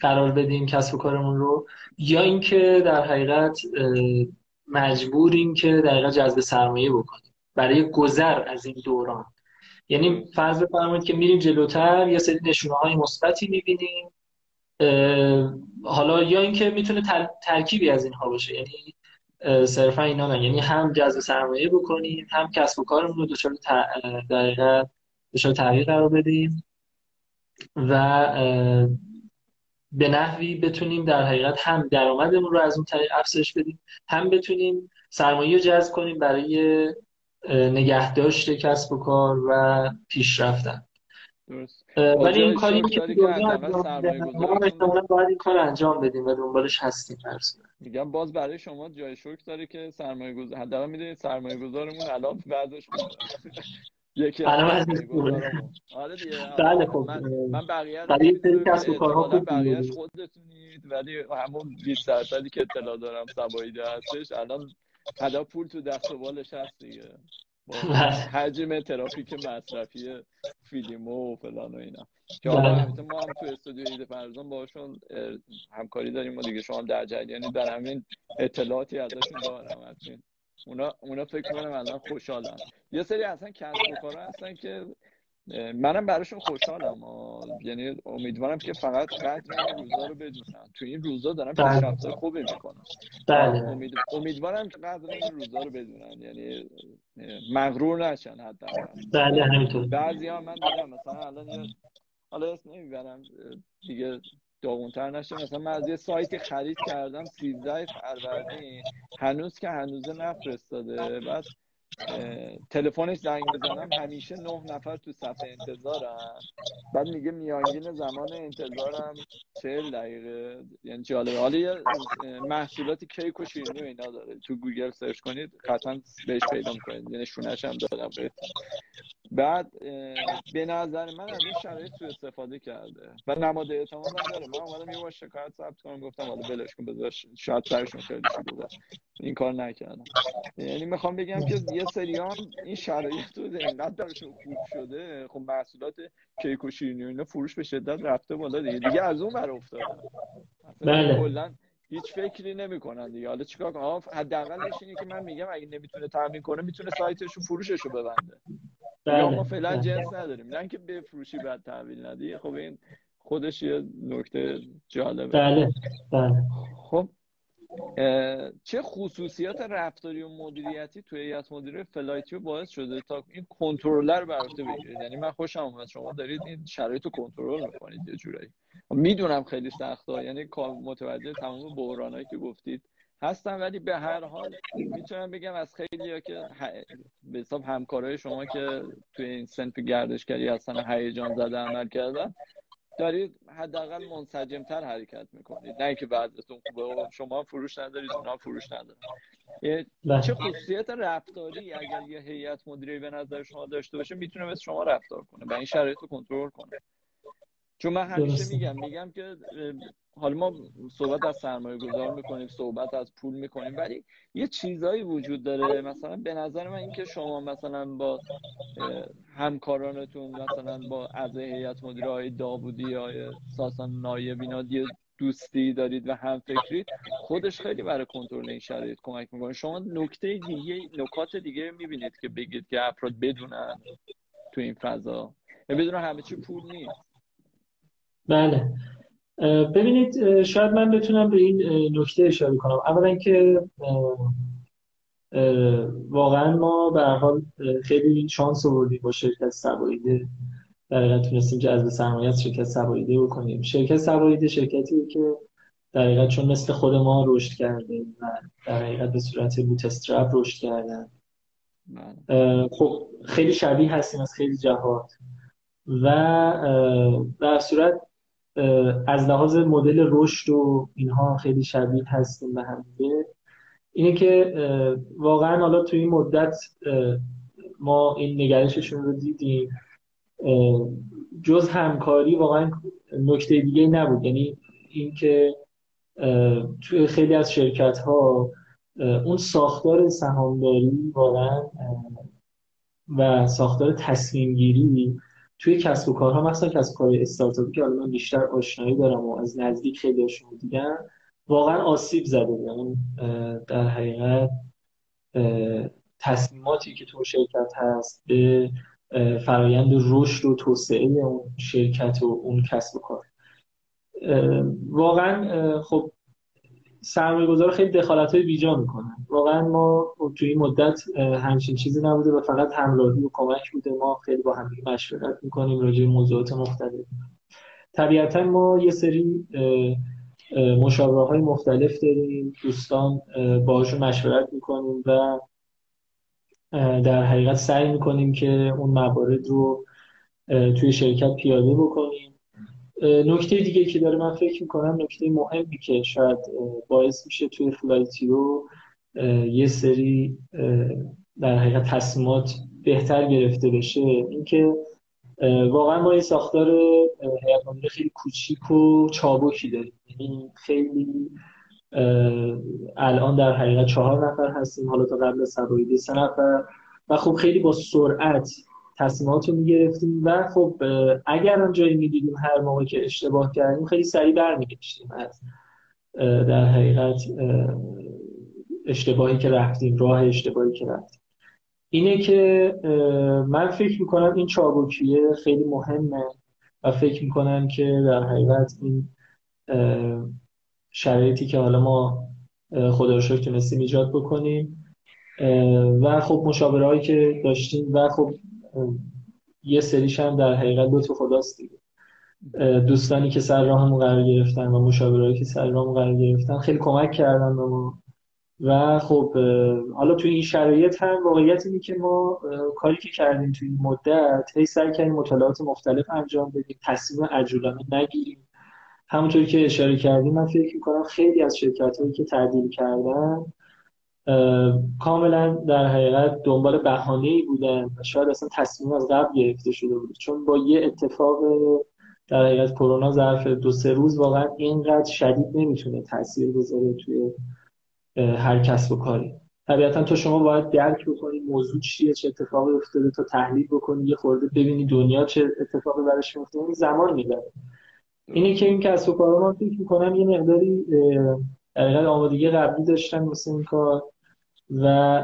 قرار بدیم کسب و کارمون رو، یا اینکه در حقیقت مجبوریم که در حقیقت جذب سرمایه بکنیم برای گذر از این دوران. یعنی فرض بفرمایید که میریم جلوتر یا سری نشونه‌های مثبتی می‌بینیم، حالا یا اینکه میتونه تر... ترکیبی از اینها باشه، یعنی صرفا اینا نه، یعنی هم جذب سرمایه بکنیم، هم کسب و کارمون رو دچار تر... در حقیقت دچار تغییر قرار بدیم و به نحوی بتونیم در حقیقت هم درآمدمون رو از اون طریق افزایش بدیم، هم بتونیم سرمایه جذب کنیم برای نگهداشت کسب و کار و پیشرفتن. درست. ولی این کاری که ما باید این کار انجام بدیم و دنبالش هستیم. میگم باز برای شما جای شوک داره که سرمایه گذار، حداقل میدونید سرمایه گذارمون الان وضعش یکی علامت می‌کنه. آره دیگه. بله خب من, من بقیه برای سری کسب و کارها خود بقیه‌اش خودتونید، ولی همون بیست درصدی که اطلاع دارم سبایده هستش الان، حدا پول تو دست و بالش هست دیگه. با حجم ترافیک مصرفی فیلمو و فلان و اینا که البته ما هم تو استودیو ایده فرزان باشون همکاری داریم و دیگه شما هم در جریانی، در همین اطلاعاتی ازشون دارم هستین. اونا اونا فکر کنم الان خوشحالن، یه سری اصلا کسب و کارا هستن که منم براشون خوشحالم، یعنی امیدوارم که فقط قدر این روزا رو بدونن. تو این روزا دارم پیشرفت خوبی میکنم، امید... امیدوارم که قدر این روزا رو بدونن، یعنی مغرور نشن حتی. بله همینطور. بعضیا من دیدم مثلا الان حالا اسم نمیبرم دیگه داغونتر نشه، مثلا من از یه سایتی خرید کردم سیزده فروردین، هنوز که هنوز نفرستاده، بعد تلفنش زنگ بزنم همیشه نه نفر تو صفحه انتظارم، بعد میگه میانگین زمان انتظارم چهل دقیقه. یعنی جالبه. حالا یه محصولاتی کیک و شیرینی و اینا داره، تو گوگل سرچ کنید قطعا بهش پیدا می‌کنید، یعنی نشونش هم دادم. بعد به نظر من از این شرایط سوء استفاده کرده و نماد اعتماد هم داره. من اومدم یه بار شکایت ثبت کنم، گفتم حالا ولش کن، بذار شاید سرشون خیلی بوده، این کار نکردم. یعنی میخوام بگم که یه سریام این شرایط رو انقدر درشون خوب شده، خب محصولات کیک و شیرینی و اینا فروش به شدت رفته بالا دیگه دیگه از اون ور افتاده. بله کلا هیچ فکری نمی‌کنن دیگه. حالا چیکار کنم؟ حداقلش اینه که من میگم اگه نمیتونه تامین کنه میتونه سایتش رو فروشش رو ببنده. یا ما فعلا جنس نداریم، نه که بفروشی بعد تحویل ندی. خب این خودش یه نکته جالبه. بله بله. خب چه خصوصیات رفتاری و مدیریتی توی هیئت مدیره فلایتیو باعث شده تا این کنترلر برعهده بگیرید؟ یعنی من خوشم اومد شما دارید این شرایط رو کنترل می‌کنید یه جورایی. میدونم خیلی سخته، یعنی متوجه تمام بحرانایی که گفتید هستم، ولی به هر حال میتونم بگم از خیلی‌ها که به حساب همکارای شما که توی این صنف گردشگری هستن هیجان زده عمل کردن، دارید حداقل منسجم‌تر حرکت میکنید، نه اینکه وضعیتون خوبه شما فروش ندارید اونا فروش ندارن. چه خصوصیت رفتاری اگر یه هیئت مدیره به نظر شما داشته باشه میتونه مثل شما رفتار کنه و این شرایط رو کنترل کنه؟ چون من همیشه میگم میگم که حالا ما صحبت از سرمایه گذار میکنیم، صحبت از پول میکنیم، ولی یه چیزایی وجود داره. مثلا به نظر من اینکه شما مثلا با همکارانتون، مثلا با اعضای هیئت مدیره های داودی، های ساسان نایب، اینا دیگه دوستی دارید و هم فکری، خودش خیلی برای کنترل این شرایط کمک میکنه. شما نکته دیگه نکات دیگه میبینید که بگید که افراد بدونن تو این فضا بدونن همه چی پول نیست؟ بله ببینید، شاید من بتونم به این نکته اشاره کنم. اولا که واقعا ما به هر حال خیلی شانس آوردیم با شرکت سبایده، در حقیقت تونستیم جذب سرمایه از شرکت سبایده بکنیم. شرکت سبایده شرکتی که در حقیقت چون مثل خود ما رشد کرده و در حقیقت به صورت بوت استرپ رشد کردن، خب خیلی شبیه هستیم از خیلی جهات و در صورت از لحاظ مدل رشد و اینها خیلی شبیه هستیم به هم دیگه. اینه که واقعا حالا توی این مدت ما این نگرششون رو دیدیم، جز همکاری واقعا نکته دیگه نبود. یعنی اینکه توی خیلی از شرکت ها اون ساختار سهامداری واقعا و ساختار تصمیم گیری توی کسب و کارها، مثلا کسب و کار استارتاپی که حالا من بیشتر آشنایی دارم و از نزدیک خیلی هاشون رو دیدم، واقعا آسیب زده. یعنی در حقیقت تصمیماتی که تو شرکت هست به فرایند رشد و توسعه اون شرکت و اون کسب و کار، واقعا خب سرمایه‌گذار خیلی دخالت‌های بیجا میکنن. واقعا ما توی این مدت همچین چیزی نبوده و فقط همراهی و کمک بوده. ما خیلی با هم مشورت میکنیم راجع به موضوعات مختلف. طبیعتا ما یه سری مشاوره‌های مختلف داریم، دوستان باهاشون مشورت میکنیم و در حقیقت سعی میکنیم که اون موارد رو توی شرکت پیاده بکنیم. نکته دیگه که داره من فکر میکنم، نکته مهمی که شاید باعث میشه توی فلایتیو یه سری در حقیقت تصمیمات بهتر گرفته بشه، اینکه واقعا ما یه ساختار هیئت مدیره خیلی کوچیک و چابکی داریم. یعنی خیلی الان در حقیقت چهار نفر هستیم، حالا تا قبل از سبایده سه نفر و خب خیلی با سرعت تصمیمات رو میگرفتیم و خب اگر هم جایی میدیدیم هر موقع که اشتباه کردیم خیلی سریع برمیگشتیم از در حقیقت اشتباهی که رفتیم، راه اشتباهی که رفتیم. اینه که من فکر میکنم این چابکیه خیلی مهمه و فکر میکنم که در حقیقت این شرایطی که حالا ما خدا رو شکر تونستیم ایجاد بکنیم و خب مشاوره هایی که داشتیم و خب یه سریش هم در حقیقت لطف خداست دیگه، دوستانی که سر راهمون قرار گرفتن و مشاورایی که سر راهمون قرار گرفتن خیلی کمک کردن به ما و خب حالا توی این شرایط هم واقعیت اینه که ما کاری که کردیم توی این مدت هی سعی کردیم مطالعات مختلف انجام بدیم، تصمیم عجولانه نگیریم. همونطوری که اشاره کردیم من فکر می‌کنم خیلی از شرکت‌هایی که تعدیل کردن کاملا در حقیقت دنبال بهانه‌ای بودن و شاید اصلا تصمیم از قبل گرفته شده بود، چون با یه اتفاق در حقیقت کرونا ظرف دو سه روز واقعا اینقدر شدید نمیتونه تاثیر بذاره توی هر کسب و کاری. طبیعتا تو شما باید درک بکنی موضوع چیه، چه اتفاقی افتاده، تا تحلیل بکنی، یه خورده ببینی دنیا چه اتفاقی براش میفته، این زمان میبره. اینه که این کسب و کارا من فکر می‌کنم یه مقداری در حقیقت آمادگی قبلی داشتن واسه این کار و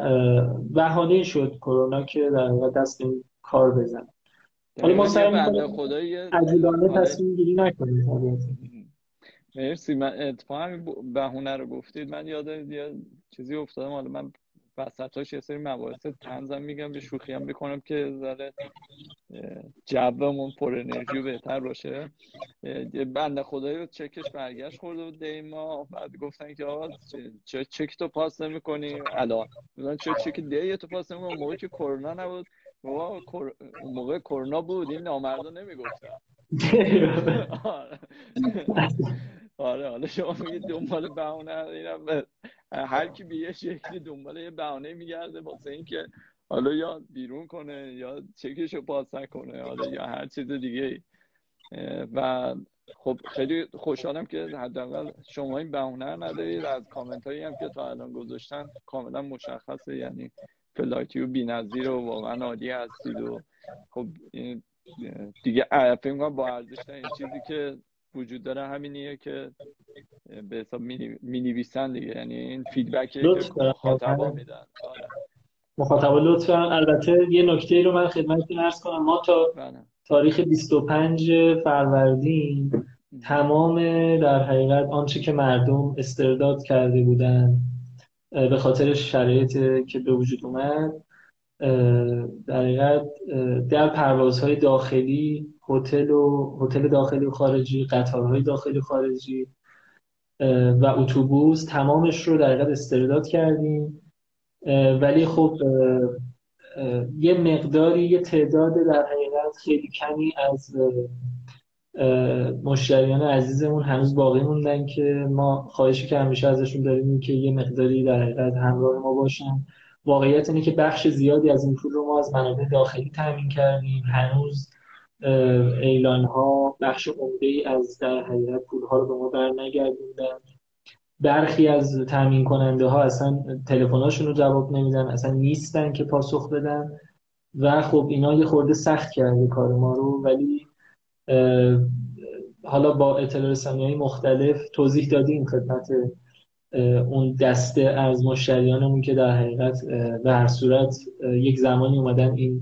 بهانه شد کرونا که در حقیقت دست این کار بزنه. حالا ما سعی می‌کنیم خدای عجولانه تصمیم گیری نکنیم. مرسی. من اتفاقا بهونه رو گفتید، من یادم یاد چیزی افتادم، حالا من وسطاش یه سری مباحث طنزم میگم، به شوخی هم میکنم که ذره جومون پر انرژی بهتر باشه. بنده خدایی چکش برگشت خورده بود دیما، بعد گفتن که آقا چه چک تو پاس نمی‌کنی الان، مثلا چه چک دی تو پاس نمی‌کنی موقعی که کرونا نبود، موقع موقع کرونا بود این نامردا نمیگفتن. آره حالا شما میگید دنبال بهونه، اینم هر کی به یه شکلی دنبال یه بهونه میگرده واسه اینکه حالا یا بیرون کنه یا چکشو پاس نکنه حالا یا هر چیز دیگه. و خب خیلی خوشحالم که حداقل شما این بهونه ندارید. از کامنت هایی هم که تا الان گذاشتن کاملا مشخصه، یعنی فلایتیو بی‌نظیر و واقعا عالی هستید و خب دیگه فکر می‌کنم با ارزش این چیزی که وجود داره همینیه که به حساب می‌نویسن دیگه، یعنی این فیدبکی که مخاطبا میدن. آره مخاطبا لطفاً. البته یه نکته رو من خدمتتون عرض کنم، ما تا تاریخ بیست و پنجم فروردین تمام در حقیقت آنچه که مردم استرداد کرده بودن به خاطر شرایطی که به وجود اومد در حقیقت در پروازهای داخلی، هتل و هتل داخلی و خارجی، قطارهای داخلی و خارجی و اتوبوس، تمامش رو در حقیقت استرداد کردیم. ولی خب یه مقداری یه تعداد در حقیقت خیلی کمی از مشتریان عزیزمون هنوز باقی موندن که ما خواهشی که همیشه ازشون داریم که یه مقداری در حقیقت همراه ما باشن. واقعیت اینه که بخش زیادی از این پول رو ما از منابع داخلی تامین کردیم، هنوز اعلان‌ها بخش عمده‌ای از در حقیقت پول‌ها رو به ما برنگردوندن. برخی از تامین کننده‌ها اصلا تلفن‌هاشون رو جواب نمیدن، اصلا نیستن که پاسخ بدن و خب اینا یه خورده سخت کرده کار ما رو. ولی حالا با اطلاع رسانی‌های مختلف توضیح دادیم خدمت اون دسته از مشتریانمون که در حقیقت به هر صورت یک زمانی اومدن این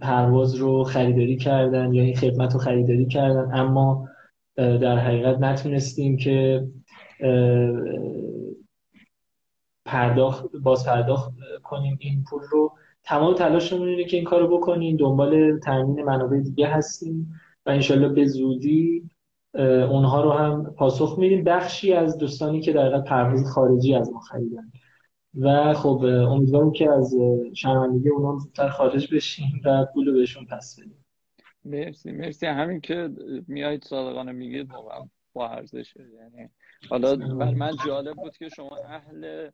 پرواز رو خریداری کردن یا این خدمت رو خریداری کردن، اما در حقیقت نتونستیم که پرداخت باز پرداخت کنیم این پول رو. تمام تلاشمون اینه که این کار رو بکنیم، دنبال تامین منابع دیگه هستیم و انشالله به زودی اونها رو هم پاسخ میدیم. بخشی از دوستانی که در حقیقت پرواز خارجی از ما خریدن و خب امیدوارم که از شرمندگی اونها زودتر خارج بشیم و پول رو بهشون پس بدیم. مرسی مرسی. همین که میایید صادقانه میگید واقعا با ارزشه. یعنی حالا بر من جالب بود که شما اهل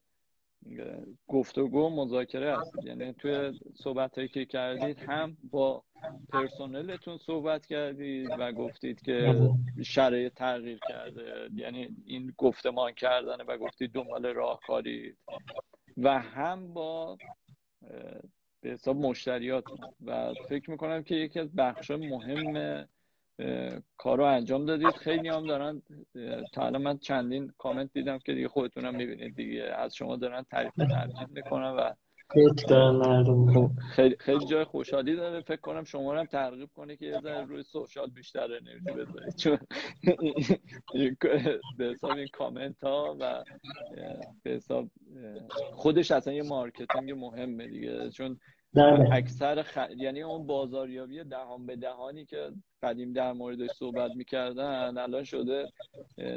گفتگو و مذاکره هستید، یعنی توی صحبتایی که کردید هم با پرسنلتون صحبت کردید و گفتید که شرایط تغییر کرده، یعنی این گفتمان کردنه و گفتید دنبال راهکارید، و هم با به حساب مشتریات و فکر میکنم که یکی از بخشای مهم کار رو انجام دادید. خیلی هم دارن تا الان من چندین کامنت دیدم که دیگه خودتون هم میبینید دیگه از شما دارن تعریف تعریف میکنن و خیلی خیلی جای خوشحالی داره. فکر کنم شما رو هم ترغیب کنه که یه ذره روی سوشال بیشتر انرژی بذارید، چون به حساب این کامنت ها و به حساب خودش اصلا یه مارکتینگ مهمه دیگه، چون اکثر خ... یعنی اون بازاریابی دهان به دهانی که قدیم در موردش صحبت میکردن الان شده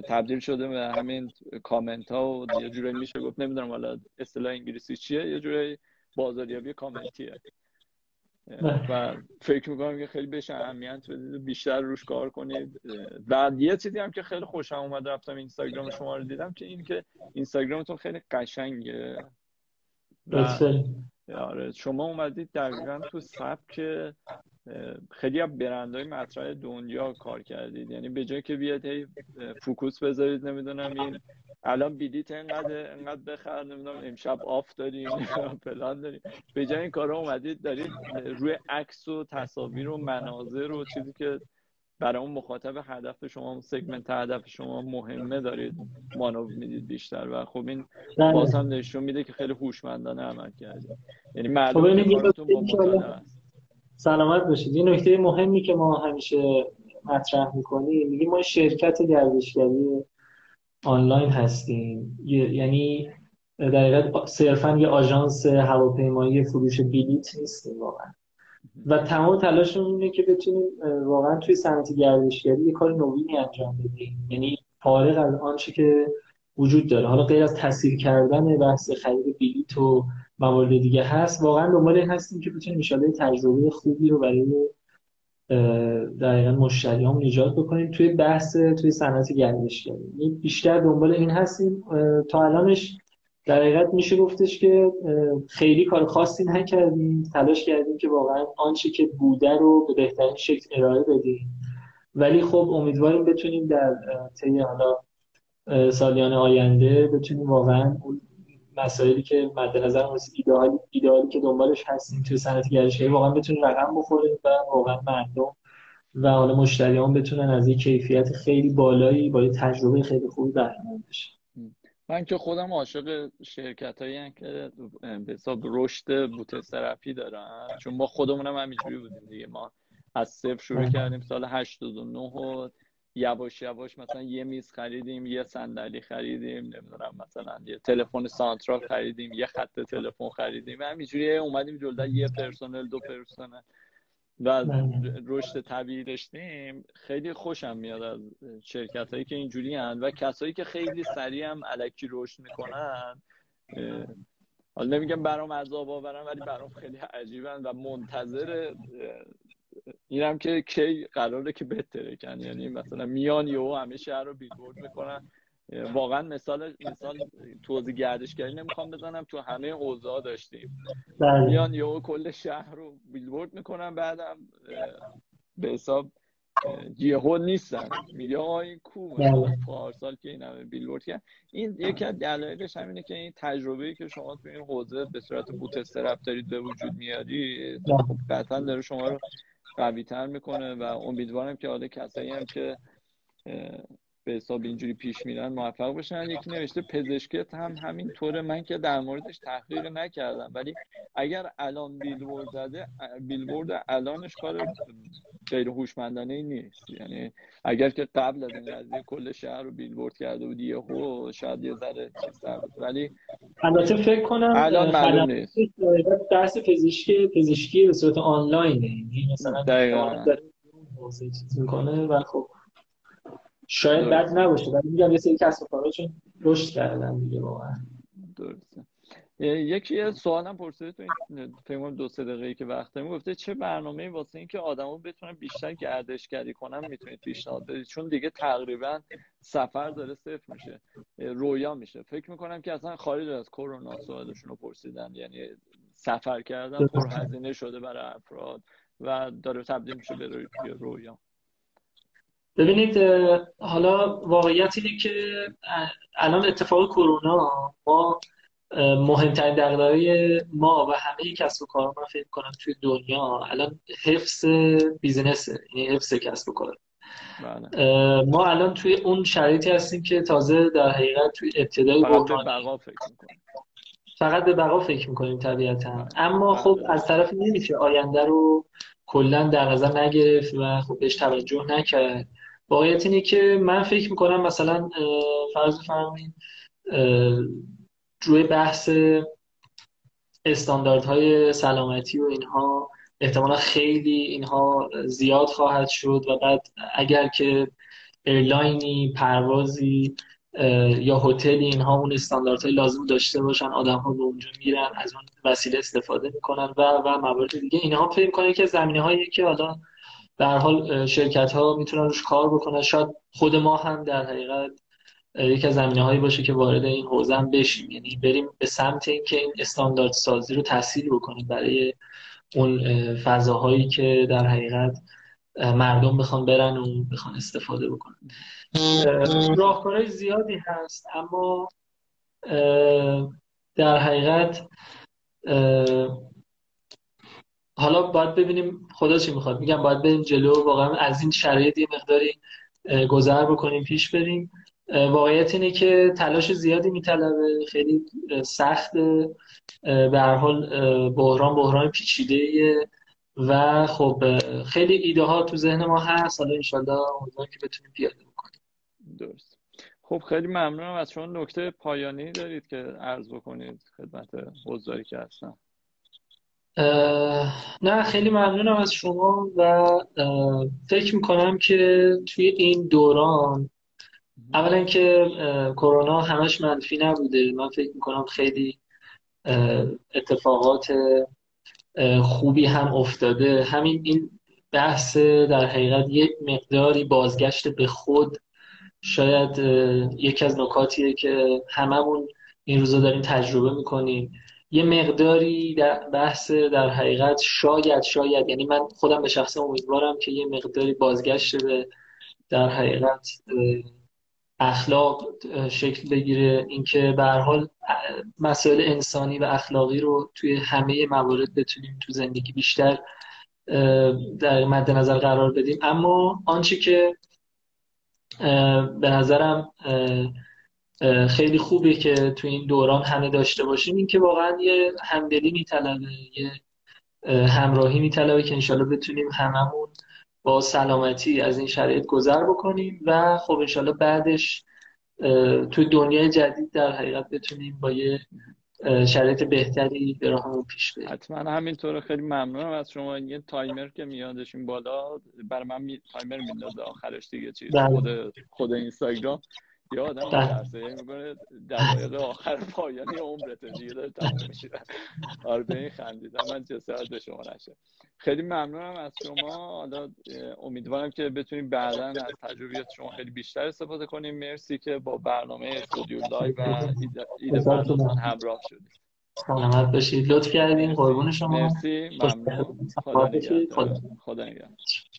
تبدیل شده به همین کامنت ها و یه جوری میشه گفت نمیدونم حالا اصطلاح انگلیسی چیه، یه جوری بازاریابی کامنتیه و فکر میکنم که خیلی بهش اهمیت بدید و بیشتر روش کار کنید. بعد یه چیزی هم که خیلی خوشم اومد رفتم اینستاگرام شما رو دیدم که این که اینستاگرامتون خیلی قشنگه و... آره شما اومدید دقیقاً تو سبک خیلی از برندهای مطرح دنیا کار کردید، یعنی به جای که بیاد هی فوکوس بذارید نمیدونم این الان بیلیت اینقدر اینقدر بخر نمیدونم امشب آف داریم پلان داریم، به جای این کارا اومدید دارید روی عکس و تصاویر و مناظر و چیزی که برای اون مخاطب هدف شما اون سگمنت هدف شما مهمه دارید مانور میدید بیشتر و خب این باز هم نشون میده که خیلی هوشمندانه عمل کردید، یعنی معلومه کارتون با مطالعه است. سلامت باشید. این نکته مهمی که ما همیشه مطرح میکنیم میگیم ما شرکت گردشگری آنلاین هستیم، یعنی در حقیقت صرفا یه آژانس هواپیمایی فروش بلیت نیستیم واقعا و تمام تلاشمون اینه که بتونیم واقعا توی صنعت گردشگری یه کار نوینی انجام بدیم، یعنی فارغ از آنچه که وجود داره حالا غیر از تسهیل کردن بحث خرید بلیط و موارد دیگه هست، واقعا دنبال این هستیم که بتونیم ان شاءالله تجربه خوبی رو برای دقیقاً مشتریامون ایجاد بکنیم توی بحث توی صنعت گردشگری. بیشتر دنبال این هستیم. تا الانش در حقیقت میشه گفتش که خیلی کار خاصی نکردیم، تلاش کردیم که واقعا آنچه که بوده رو به بهترین شکل ارائه بدیم، ولی خب امیدواریم بتونیم در طی حالا سالیان آینده بتونیم واقعا اون مسائلی که مد نظرمون هست ایدئالی ایدئالی که دنبالش هستیم توی صنعت گردشگری واقعا بتونیم رقم بخوریم و واقعا مردم و حالا مشتریان بتونن از یک کیفیت خیلی بالایی با تجربه خیلی خوبی بهرهمند بشن. من که خودم عاشق شرکتایی هستم که به حساب رشد بوت استرپی دارن، چون ما خودمون هم همینجوری بودیم دیگه، ما از صفر شروع کردیم سال هشتاد و نه و یواش یواش مثلا یه میز خریدیم، یه صندلی خریدیم، نمیدونم مثلا یه تلفن سانترال خریدیم، یه خط تلفن خریدیم، همینجوری اومدیم جلوتر یه پرسنل دو پرسنل و رشد طبیعی داشتیم. خیلی خوشم میاد از شرکت هایی که اینجوری هستند و کسایی که خیلی سریع هم الکی رشد میکنن، حالا نمیگم برام عذاب آورن ولی برام خیلی عجیبن و منتظر اینم که کی قراره که بهترکن، یعنی مثلا میان یهو همه شهر رو بیلبورد میکنن. واقعا مثال مثال توزیع گردشگری نمیخوام بزنم، تو همه اوضاع داشتیم میان یهو کل شهر رو بیلبورد میکنن بعدم به حساب یهو نیستن میگه آ این کو پارسال که این همه بیلبورد کرد. این یکی از دلایلش همینه که این تجربه‌ای که شما تو این حوزه به صورت بوت استرپ دارید به وجود میاری قطعا داره شما رو قوی‌تر میکنه و امیدوارم که حالا کسایی هم که به حساب اینجوری پیش میرن موفق بشن. یکی نوشته پزشکت هم همین طوره، من که در موردش تحقیق نکردم ولی اگر الان بیلبورد زده بیلبورد الانش کار غیر هوشمندانه نیست، یعنی اگر که قبل از این قضیه کل شهر رو بیلبورد کرده بود یهو شاید یه ذره چیزتر بود، ولی البته فکر کنم الان معلوم نیست. درس پزشکی پزشکی به صورت آنلاینه، یعنی مثلا دقیقاً چه چیزی می‌کنه و خب شاید بد نباشه ولی میگم یه سری کسب و کارا چون رشد کردن دیگه واقعا درسته. یکی سوالم پرسید تو این تقریبا دو سه دقیقه‌ای که وقتم گفته چه برنامه‌ای واسه اینکه آدما بتونن بیشتر گردشگری کنن میتونید پیشنهاد بدید، چون دیگه تقریبا سفر داره صفر میشه رویا میشه. فکر میکنم که اصلا خارج از کرونا سوالشون رو پرسیدن، یعنی سفر کردن پرهزینه شده برای افراد و داره تبدیل میشه به رویا. ببینید حالا واقعیت اینه که الان اتفاق کرونا ما مهمترین دغدغه ما و همه کسب و کارها من فکر کنم توی دنیا الان حفظ بیزنس، یعنی حفظ کسب و کار. ما الان توی اون شرایطی هستیم که تازه در حقیقت توی ابتدای بحران فقط به بقا فکر میکنیم طبیعتا، اما خب از طرف نمیشه آینده رو کلا در نظر نگرفت و خب بهش توجه نکرد. واقعیت اینه که من فکر میکنم مثلا فرض بفرمایید روی بحث استانداردهای سلامتی و اینها احتمالا خیلی اینها زیاد خواهد شد و بعد اگر که ایرلاینی، پروازی یا هتلی اینها اون استانداردهای لازم داشته باشن، آدم‌ها به اونجا میرن، از اون وسیله استفاده میکنن و و موارد دیگه. اینها فکر می‌کنن که زمینه‌هایی که حالا به هر حال شرکت‌ها میتونن روش کار بکنن، شاید خود ما هم در حقیقت یکی از زمینه‌هایی باشه که وارد این حوزه بشیم، یعنی بریم به سمت اینکه این استانداردسازی رو تسهیل بکنیم برای اون فضاهایی که در حقیقت مردم بخوان برن و بخوان استفاده بکنن. راهکارهای زیادی هست، اما در حقیقت حالا باید ببینیم خدا چی میخواد. میگم باید بریم جلو، واقعا از این شرایط یه مقداری گذر بکنیم، پیش بریم. واقعیت اینه که تلاش زیادی میطلبه، خیلی سخته، به هر حال بحران بحران پیچیده‌ایه و خب خیلی ایده ها تو ذهن ما هست، حالا انشالله امیدوارم که بتونیم پیاده بکنیم. درست. خب خیلی ممنونم از شما. نکته پایانی دارید که عرض بکنید خدمت حضاری که هستم؟ نه، خیلی ممنونم از شما و فکر میکنم که توی این دوران اولا که کرونا همش منفی نبوده، من فکر میکنم خیلی اتفاقات خوبی هم افتاده. همین این بحث در حقیقت یک مقداری بازگشت به خود شاید یکی از نکاتیه که هممون این روزا داریم تجربه میکنیم، یه مقداری در بحث در حقیقت شاید شاید یعنی من خودم به شخصه امیدوارم که یه مقداری بازگشت به در حقیقت اخلاق شکل بگیره، اینکه به هر حال مسائل انسانی و اخلاقی رو توی همه موارد بتونیم تو زندگی بیشتر در مد نظر قرار بدیم. اما آنچه که به نظرم خیلی خوبه که توی این دوران همه داشته باشیم، اینکه واقعا یه همدلی میطلبه، یه همراهی میطلبه که انشالله بتونیم هممون با سلامتی از این شرایط گذر بکنیم و خب انشالله بعدش تو دنیای جدید در حقیقت بتونیم با یه شرایط بهتری به راهمون پیش بریم. حتما همینطوره. خیلی ممنونم از شما. یه تایمر که میادش این بالا برای من می... تایمر میندازه آخرش دیگه چیز ده. خود خود اینستاگرام یه آدم درسته میگه دقایق آخر پایانی عمرت دیگه داره تموم میشه. آره به این خندیدم من، جسارت شما نشه. خیلی ممنونم از شما. امیدوارم که بتونیم بعداً از تجربیات شما خیلی بیشتر استفاده کنیم. مرسی که با برنامه استودیو لایو و ایده پردازان همراه شدید. سلامت باشید. لطف کردین. قربون شما. مرسی. ممنون. خدا نگهدار. خدا نگهدار.